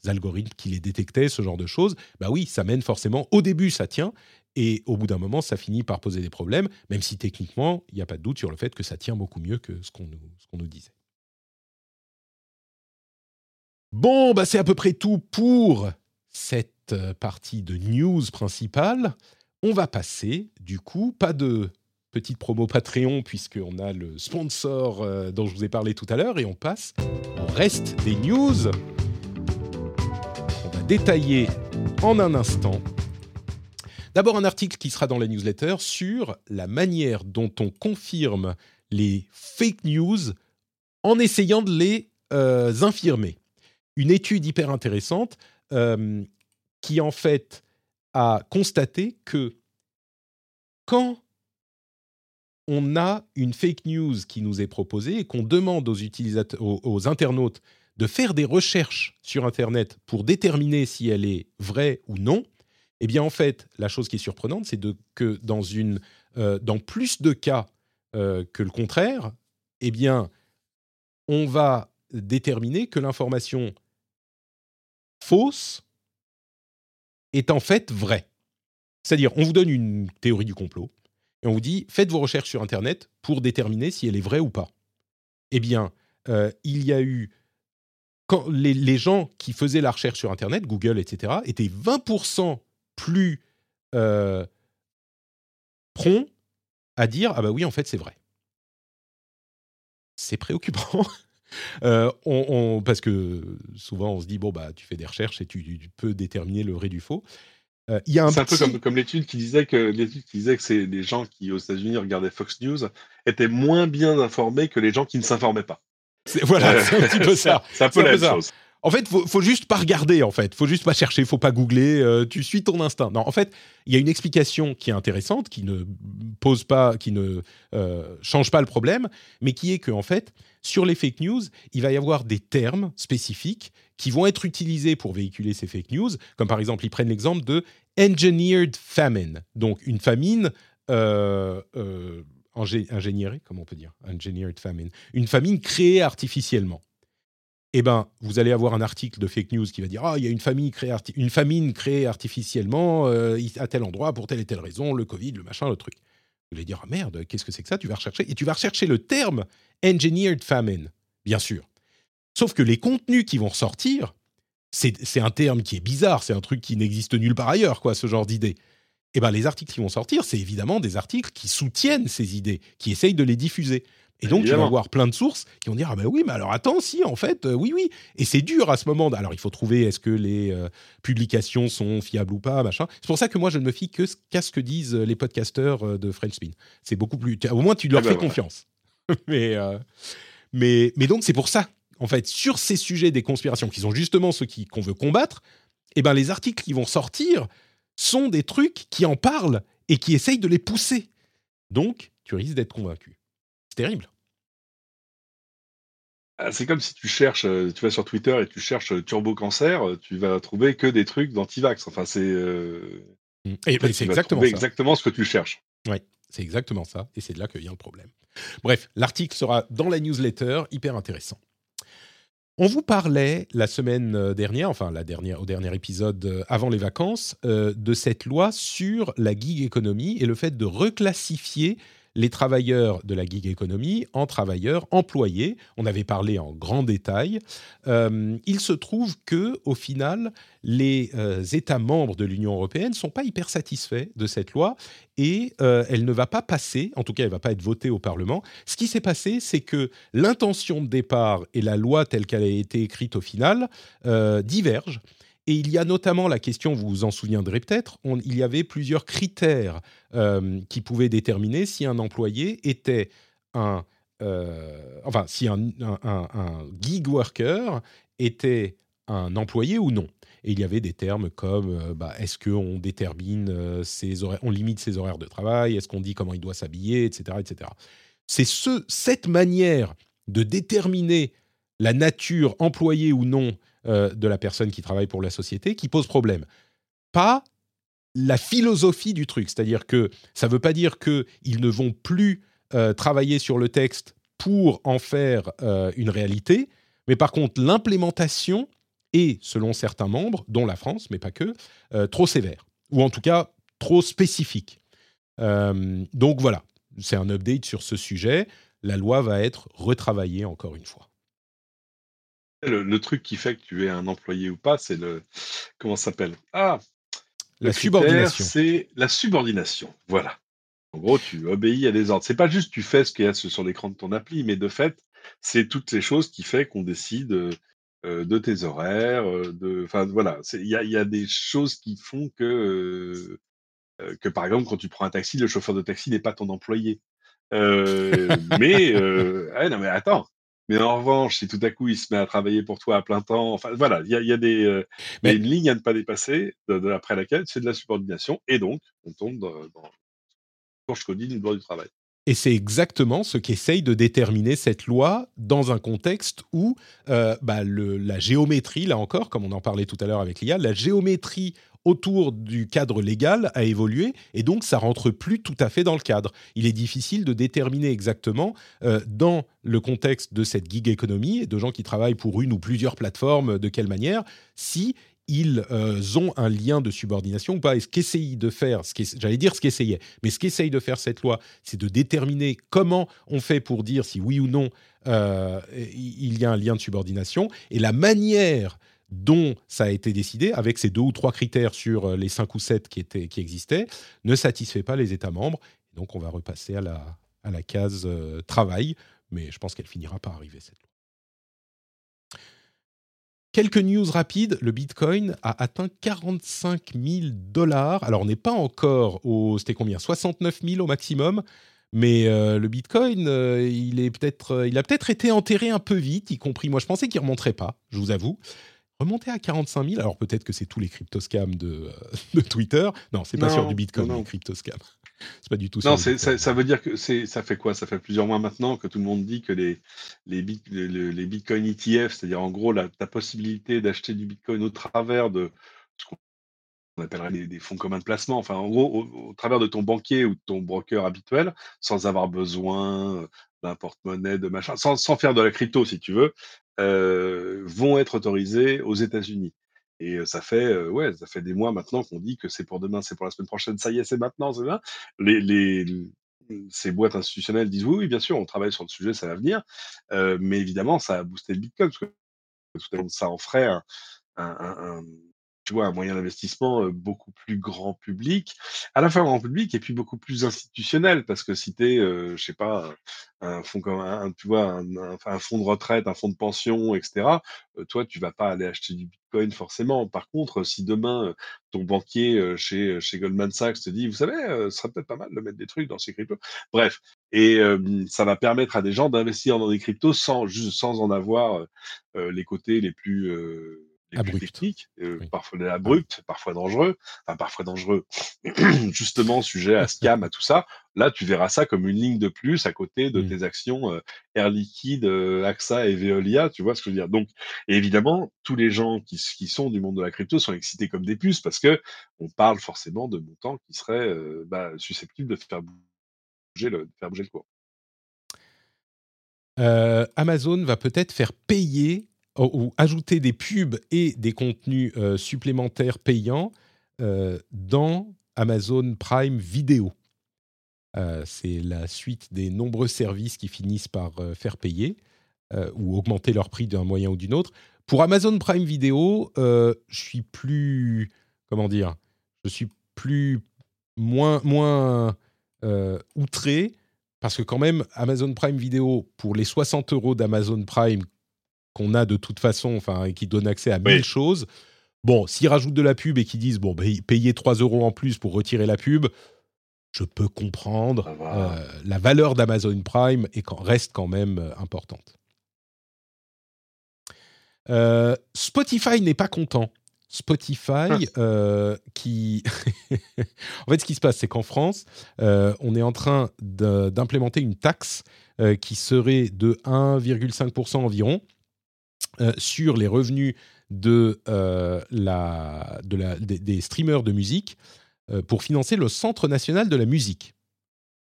algorithmes qui les détectaient, ce genre de choses. Bah oui, ça mène forcément. Au début, ça tient. Et au bout d'un moment, ça finit par poser des problèmes, même si techniquement, il n'y a pas de doute sur le fait que ça tient beaucoup mieux que ce qu'on nous disait. Bon, bah c'est à peu près tout pour cette partie de news principale. On va passer, du coup, pas de petite promo Patreon, puisqu'on a le sponsor dont je vous ai parlé tout à l'heure, et on passe au reste des news. On va détailler en un instant. D'abord, un article qui sera dans la newsletter sur la manière dont on confirme les fake news en essayant de les infirmer. Une étude hyper intéressante qui, en fait, a constaté que quand on a une fake news qui nous est proposée et qu'on demande aux internautes de faire des recherches sur Internet pour déterminer si elle est vraie ou non, eh bien, en fait, la chose qui est surprenante, c'est que dans plus de cas que le contraire, eh bien, on va déterminer que l'information fausse est en fait vraie. C'est-à-dire, on vous donne une théorie du complot et on vous dit « Faites vos recherches sur Internet pour déterminer si elle est vraie ou pas. » Eh bien, il y a eu... Quand les gens qui faisaient la recherche sur Internet, Google, etc., étaient 20% plus prompts à dire « Ah bah oui, en fait, c'est vrai. » C'est préoccupant. Parce que souvent, on se dit « Bon, bah, tu fais des recherches et tu peux déterminer le vrai du faux. » C'est un peu comme l'étude qui disait que c'est les gens qui, aux États-Unis, regardaient Fox News, étaient moins bien informés que les gens qui ne s'informaient pas. C'est un petit peu ça. C'est un peu la même chose. En fait, faut juste pas regarder, en fait. Faut juste pas chercher, faut pas googler. Tu suis ton instinct. Non, en fait, il y a une explication qui est intéressante, qui ne pose pas, qui ne change pas le problème, mais qui est que, en fait, sur les fake news, il va y avoir des termes spécifiques qui vont être utilisés pour véhiculer ces fake news. Comme par exemple, ils prennent l'exemple de engineered famine, donc une famine. Ingénierée, comment on peut dire, engineered famine, une famine créée artificiellement. Eh ben, vous allez avoir un article de fake news qui va dire « Ah, il y a une famine créée artificiellement à tel endroit pour telle et telle raison, le Covid, le machin, le truc. » Vous allez dire « Ah merde, qu'est-ce que c'est que ça ?» Tu vas rechercher, et tu vas rechercher le terme « engineered famine », bien sûr. Sauf que les contenus qui vont ressortir, c'est un terme qui est bizarre, c'est un truc qui n'existe nulle part ailleurs, quoi, ce genre d'idée. Eh ben, les articles qui vont sortir, c'est évidemment des articles qui soutiennent ces idées, qui essayent de les diffuser. Et donc, tu vas avoir plein de sources qui vont dire « Ah ben oui, mais alors attends, si, en fait, oui, oui. » Et c'est dur à ce moment. Alors, il faut trouver est-ce que les publications sont fiables ou pas, machin. C'est pour ça que moi, je ne me fie qu'à ce que disent les podcasteurs de French Spin. C'est beaucoup plus... Au moins, tu leur fais confiance. Mais donc, c'est pour ça, en fait, sur ces sujets des conspirations, qui sont justement ceux qu'on veut combattre, eh ben, les articles qui vont sortir... sont des trucs qui en parlent et qui essayent de les pousser. Donc, tu risques d'être convaincu. C'est terrible. C'est comme si tu vas sur Twitter et tu cherches Turbo Cancer, tu vas trouver que des trucs d'antivax. Enfin, c'est exactement ça. Exactement ce que tu cherches. Oui, c'est exactement ça. Et c'est de là que vient le problème. Bref, l'article sera dans la newsletter, hyper intéressant. On vous parlait la semaine dernière, enfin au dernier épisode avant les vacances, de cette loi sur la gig économie et le fait de reclassifier les travailleurs de la gig économie en travailleurs employés. On avait parlé en grand détail. Il se trouve qu'au final, les États membres de l'Union européenne ne sont pas hyper satisfaits de cette loi et elle ne va pas passer, en tout cas elle ne va pas être votée au Parlement. Ce qui s'est passé, c'est que l'intention de départ et la loi telle qu'elle a été écrite au final divergent. Et il y a notamment la question, vous vous en souviendrez peut-être, il y avait plusieurs critères qui pouvaient déterminer si un employé était si un gig worker était un employé ou non. Et il y avait des termes comme est-ce qu'on détermine ses horaires, on limite ses horaires de travail, est-ce qu'on dit comment il doit s'habiller, etc., etc. C'est cette manière de déterminer la nature employée ou non de la personne qui travaille pour la société qui pose problème. Pas la philosophie du truc, c'est-à-dire que ça ne veut pas dire qu'ils ne vont plus travailler sur le texte pour en faire une réalité, mais par contre l'implémentation est, selon certains membres, dont la France, mais pas que, trop sévère, ou en tout cas trop spécifique. Donc voilà, c'est un update sur ce sujet, la loi va être retravaillée encore une fois. Le truc qui fait que tu es un employé ou pas, c'est comment ça s'appelle ? La subordination. C'est la subordination, voilà. En gros, tu obéis à des ordres. C'est pas juste tu fais ce qu'il y a sur l'écran de ton appli, mais de fait, c'est toutes les choses qui fait qu'on décide de tes horaires, enfin voilà, il y a des choses qui font que par exemple quand tu prends un taxi, le chauffeur de taxi n'est pas ton employé. Ouais, non mais attends. Mais en revanche, si tout à coup il se met à travailler pour toi à plein temps, enfin voilà, il y a il y a une ligne à ne pas dépasser après laquelle c'est de la subordination et donc on tombe dans Codine du droit du travail. Et c'est exactement ce qu'essaye de déterminer cette loi dans un contexte où la géométrie, là encore, comme on en parlait tout à l'heure avec l'IA, la géométrie autour du cadre légal a évolué et donc ça ne rentre plus tout à fait dans le cadre. Il est difficile de déterminer exactement dans le contexte de cette gig économie et de gens qui travaillent pour une ou plusieurs plateformes de quelle manière, si ils ont un lien de subordination ou pas. Et ce qu'essaye de faire cette loi, c'est de déterminer comment on fait pour dire si oui ou non il y a un lien de subordination. Et la manière dont ça a été décidé, avec ces 2 ou 3 critères sur les 5 ou 7 qui existaient, ne satisfait pas les États membres. Donc on va repasser à la case travail, mais je pense qu'elle finira par arriver, cette loi. Quelques news rapides, le Bitcoin a atteint $45 000. Alors, on n'est pas encore c'était combien ? 69 000 au maximum. Mais le Bitcoin, il a peut-être été enterré un peu vite, y compris moi. Je pensais qu'il ne remonterait pas, je vous avoue. Remonter à 45 000, alors peut-être que c'est tous les cryptoscams de Twitter. Non, c'est pas sûr du Bitcoin, les cryptoscams. C'est pas du tout ça. Non, ça veut dire que ça fait quoi ? Ça fait plusieurs mois maintenant que tout le monde dit que les Bitcoin ETF, c'est-à-dire en gros la possibilité d'acheter du Bitcoin au travers de ce qu'on appellerait des fonds communs de placement, enfin en gros au travers de ton banquier ou de ton broker habituel, sans avoir besoin d'un porte-monnaie, de machin, sans faire de la crypto si tu veux, vont être autorisés aux États-Unis. Et ça fait des mois maintenant qu'on dit que c'est pour demain, c'est pour la semaine prochaine, ça y est, c'est maintenant, c'est là. Ces boîtes institutionnelles disent oui, bien sûr, on travaille sur le sujet, ça va venir. Mais évidemment, ça a boosté le Bitcoin, parce que tout à l'heure, ça en ferait un moyen d'investissement beaucoup plus grand public, à la fois grand public et puis beaucoup plus institutionnel, parce que si t'es, je sais pas, un fonds comme un fonds de retraite, un fonds de pension, etc., toi, tu vas pas aller acheter du Bitcoin forcément. Par contre, si demain, ton banquier chez Goldman Sachs te dit, vous savez, ce serait peut-être pas mal de mettre des trucs dans ces cryptos. Bref, et ça va permettre à des gens d'investir dans des cryptos sans en avoir les côtés les plus... techniques, parfois abruptes, parfois dangereux, justement sujet à scam, à tout ça. Là, tu verras ça comme une ligne de plus à côté de tes actions Air Liquide, AXA et Veolia, tu vois ce que je veux dire. Donc, évidemment, tous les gens qui sont du monde de la crypto sont excités comme des puces parce que on parle forcément de montants qui seraient susceptibles de faire bouger le cours. Amazon va peut-être faire payer ou ajouter des pubs et des contenus supplémentaires payants dans Amazon Prime Video. C'est la suite des nombreux services qui finissent par faire payer ou augmenter leur prix d'un moyen ou d'une autre. Pour Amazon Prime Video, je suis moins outré, parce que quand même, Amazon Prime Video, pour les 60 euros d'Amazon Prime, qu'on a de toute façon, enfin, qui donne accès à 1000 choses. Bon, s'ils rajoutent de la pub et qu'ils disent, payer 3 euros en plus pour retirer la pub, je peux comprendre. La valeur d'Amazon Prime reste quand même importante. Spotify n'est pas content. Spotify en fait, ce qui se passe, c'est qu'en France, on est en train d'implémenter une taxe qui serait de 1,5% environ sur les revenus des streamers de musique pour financer le Centre national de la musique,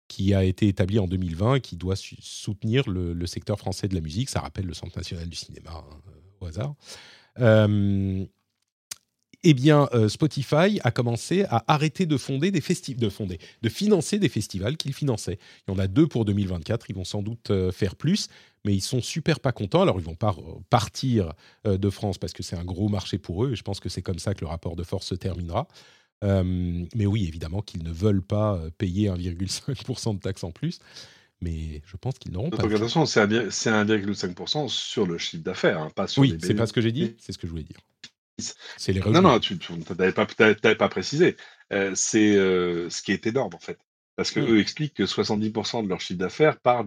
qui a été établi en 2020, qui doit soutenir le secteur français de la musique. Ça rappelle le Centre national du cinéma, au hasard. Spotify a commencé à arrêter de fonder de financer des festivals qu'il finançait. Il y en a 2 pour 2024, ils vont sans doute faire plus, mais ils sont super pas contents. Alors, ils vont pas partir de France parce que c'est un gros marché pour eux, et je pense que c'est comme ça que le rapport de force se terminera. Mais oui, évidemment qu'ils ne veulent pas payer 1,5% de taxes en plus, mais je pense qu'ils n'auront pas. Donc, attention, c'est 1,5% sur le chiffre d'affaires, hein, pas sur les BU. C'est pas ce que j'ai dit, c'est ce que je voulais dire. C'est les revenus. Non, tu n'avais pas précisé. C'est ce qui est énorme, en fait. Parce qu'eux expliquent que 70% de leur chiffre d'affaires part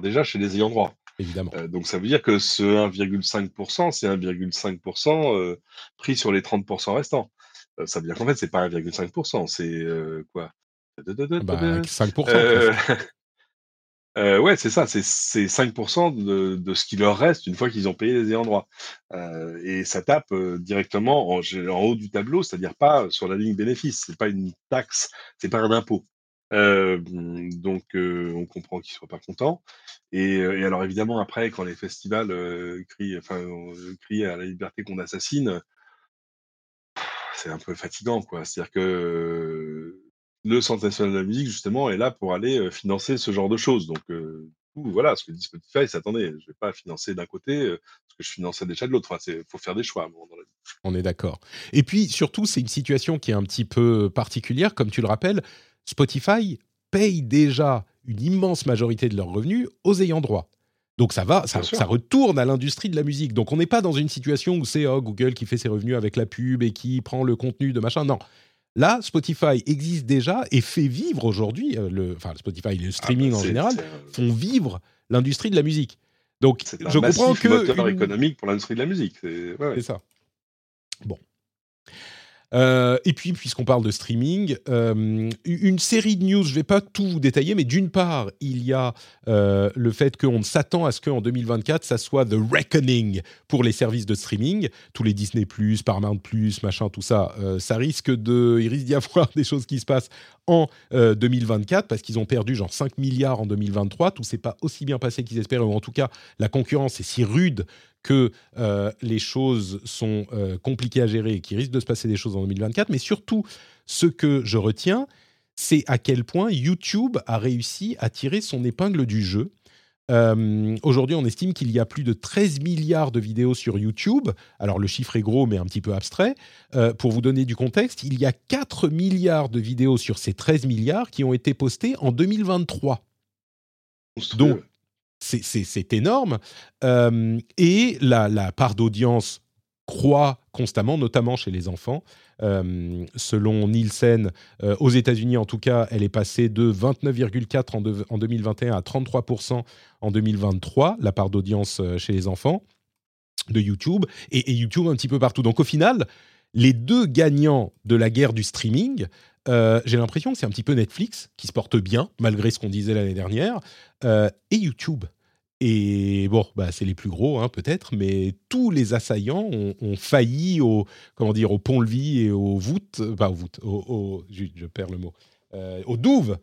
déjà chez les ayants droit. Évidemment. Donc, ça veut dire que ce 1,5%, c'est 1,5% pris sur les 30% restants. Ça veut dire qu'en fait, ce n'est pas 1,5%, c'est quoi ? 5%. Ouais, c'est ça, c'est 5% de ce qui leur reste une fois qu'ils ont payé les ayants droit. Et ça tape directement en haut du tableau, c'est-à-dire pas sur la ligne bénéfice, c'est pas une taxe, c'est pas un impôt. Donc, on comprend qu'ils soient pas contents. Et alors, évidemment, après, quand les festivals crient à la liberté qu'on assassine, c'est un peu fatigant, quoi. C'est-à-dire que le Centre national de la musique, justement, est là pour aller financer ce genre de choses. Donc, voilà, ce que dit Spotify, c'est attendez, je ne vais pas financer d'un côté ce que je finançais déjà de l'autre. Il faut faire des choix. Bon, dans la vie. On est d'accord. Et puis, surtout, c'est une situation qui est un petit peu particulière. Comme tu le rappelles, Spotify paye déjà une immense majorité de leurs revenus aux ayants droit. Donc, ça retourne à l'industrie de la musique. Donc, on n'est pas dans une situation où c'est Google qui fait ses revenus avec la pub et qui prend le contenu de machin. Non. Là, Spotify existe déjà et fait vivre aujourd'hui, Spotify et le streaming en général, font vivre l'industrie de la musique. Donc, je comprends que... C'est un massif moteur économique pour l'industrie de la musique. C'est ça. Bon. Et puis, puisqu'on parle de streaming, une série de news, je ne vais pas tout vous détailler, mais d'une part, il y a le fait qu'on s'attend à ce qu'en 2024, ça soit The Reckoning pour les services de streaming. Tous les Disney+, Paramount+, machin, tout ça, il risque d'y avoir des choses qui se passent en 2024, parce qu'ils ont perdu genre 5 milliards en 2023. Tout ne s'est pas aussi bien passé qu'ils espéraient, ou en tout cas, la concurrence est si rude que les choses sont compliquées à gérer et qu'il risque de se passer des choses en 2024. Mais surtout, ce que je retiens, c'est à quel point YouTube a réussi à tirer son épingle du jeu. Aujourd'hui, on estime qu'il y a plus de 13 milliards de vidéos sur YouTube. Alors, le chiffre est gros, mais un petit peu abstrait. Pour vous donner du contexte, il y a 4 milliards de vidéos sur ces 13 milliards qui ont été postées en 2023. Donc, c'est énorme. Et la part d'audience croît constamment, notamment chez les enfants. Selon Nielsen, aux États-Unis en tout cas, elle est passée de 29,4% en 2021 à 33% en 2023, la part d'audience chez les enfants de YouTube, et YouTube un petit peu partout. Donc au final, les deux gagnants de la guerre du streaming, j'ai l'impression que c'est un petit peu Netflix qui se porte bien, malgré ce qu'on disait l'année dernière, et YouTube. Et bon, c'est les plus gros, peut-être, mais tous les assaillants ont failli au pont-levis et aux voûtes, aux douves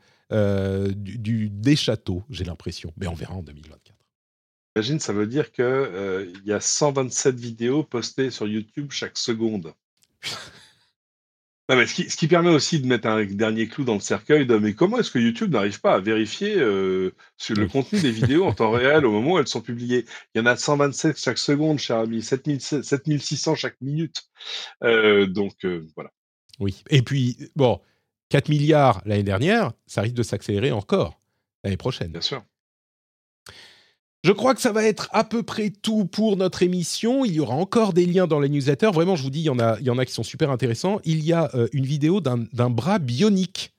des châteaux, j'ai l'impression. Mais on verra en 2024. Imagine, ça veut dire qu'il y a 127 vidéos postées sur YouTube chaque seconde. Non, mais ce qui permet aussi de mettre un dernier clou dans le cercueil de mais comment est-ce que YouTube n'arrive pas à vérifier sur le contenu des vidéos en temps réel au moment où elles sont publiées. Il y en a 127 chaque seconde, cher ami, 7600 chaque minute. Voilà. Oui, et puis, 4 milliards l'année dernière, ça risque de s'accélérer encore l'année prochaine. Bien sûr. Je crois que ça va être à peu près tout pour notre émission. Il y aura encore des liens dans les newsletters. Vraiment, je vous dis, il y en a qui sont super intéressants. Il y a une vidéo d'un bras bionique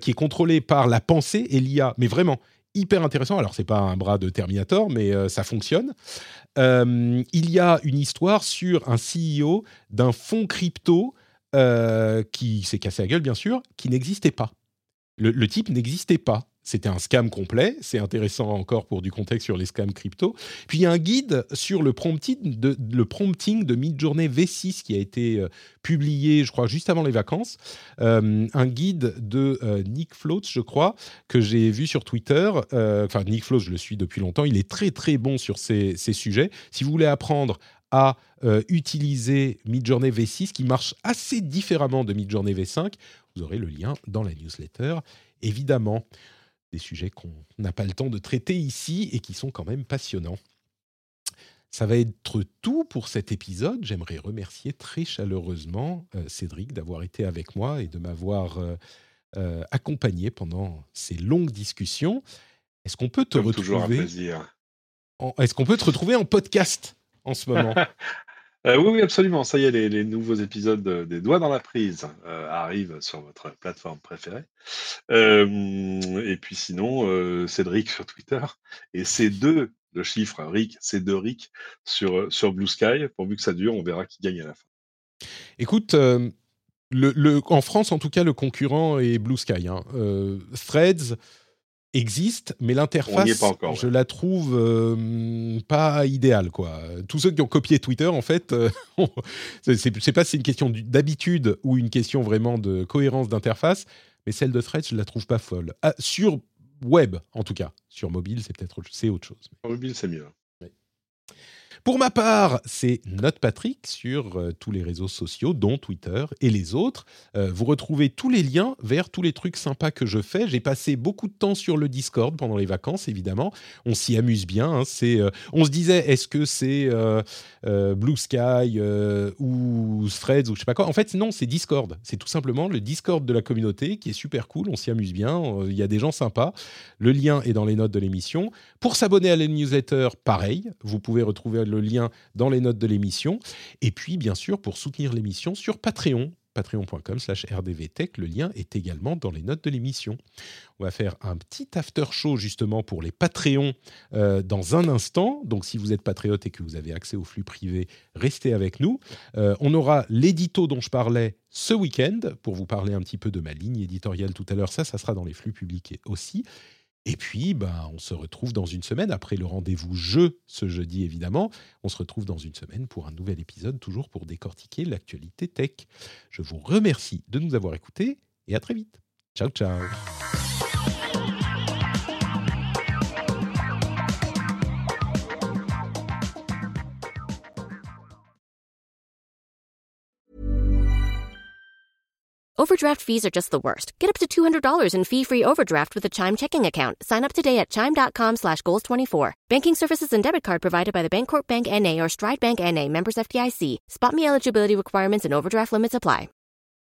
qui est contrôlé par la pensée et l'IA. Mais vraiment, hyper intéressant. Alors, ce n'est pas un bras de Terminator, mais ça fonctionne. Il y a une histoire sur un CEO d'un fonds crypto qui s'est cassé la gueule, bien sûr, qui n'existait pas. Le type n'existait pas. C'était un scam complet. C'est intéressant encore pour du contexte sur les scams crypto. Puis, il y a un guide sur le prompting de Midjourney V6 qui a été publié, je crois, juste avant les vacances. Un guide de Nick Floats, je crois, que j'ai vu sur Twitter. Nick Floats, je le suis depuis longtemps. Il est très, très bon sur ces sujets. Si vous voulez apprendre à utiliser Midjourney V6, qui marche assez différemment de Midjourney V5, vous aurez le lien dans la newsletter, évidemment. Des sujets qu'on n'a pas le temps de traiter ici et qui sont quand même passionnants. Ça va être tout pour cet épisode. J'aimerais remercier très chaleureusement Cédric d'avoir été avec moi et de m'avoir accompagné pendant ces longues discussions. Est-ce qu'on peut te retrouver en podcast en ce moment? Oui, absolument. Ça y est, les nouveaux épisodes des Doigts dans la Prise arrivent sur votre plateforme préférée. Et puis sinon, Cédric sur Twitter et C2, le chiffre Rick, C2Rick sur Blue Sky. Pourvu que ça dure, on verra qui gagne à la fin. Écoute, en France, en tout cas, le concurrent est Blue Sky. Threads existe, mais l'interface, encore, je la trouve pas idéale, quoi. Tous ceux qui ont copié Twitter, en fait, c'est pas si c'est une question d'habitude ou une question vraiment de cohérence d'interface, mais celle de Threads, je la trouve pas folle. Ah, sur web, en tout cas. Sur mobile, c'est autre chose. Sur mobile, c'est mieux. Oui. Pour ma part, c'est Note Patrick sur tous les réseaux sociaux, dont Twitter et les autres. Vous retrouvez tous les liens vers tous les trucs sympas que je fais. J'ai passé beaucoup de temps sur le Discord pendant les vacances, évidemment. On s'y amuse bien. Hein. On se disait, est-ce que c'est Blue Sky ou Threads ou je sais pas quoi. En fait, non, c'est Discord. C'est tout simplement le Discord de la communauté qui est super cool. On s'y amuse bien. Il y a des gens sympas. Le lien est dans les notes de l'émission. Pour s'abonner à la newsletter, pareil. Vous pouvez retrouver le lien dans les notes de l'émission. Et puis, bien sûr, pour soutenir l'émission sur Patreon, patreon.com/rdvtech, le lien est également dans les notes de l'émission. On va faire un petit after show, justement, pour les Patreons dans un instant. Donc, si vous êtes patriote et que vous avez accès au flux privé, restez avec nous. On aura l'édito dont je parlais ce week-end, pour vous parler un petit peu de ma ligne éditoriale tout à l'heure. Ça sera dans les flux publics aussi. Et puis, on se retrouve dans une semaine, après le rendez-vous jeu, ce jeudi évidemment, on se retrouve dans une semaine pour un nouvel épisode, toujours pour décortiquer l'actualité tech. Je vous remercie de nous avoir écoutés et à très vite. Ciao, ciao. Overdraft fees are just the worst. Get up to $200 in fee-free overdraft with a Chime checking account. Sign up today at Chime.com/Goals24. Banking services and debit card provided by the Bancorp Bank N.A. or Stride Bank N.A. Members FDIC. Spot me eligibility requirements and overdraft limits apply.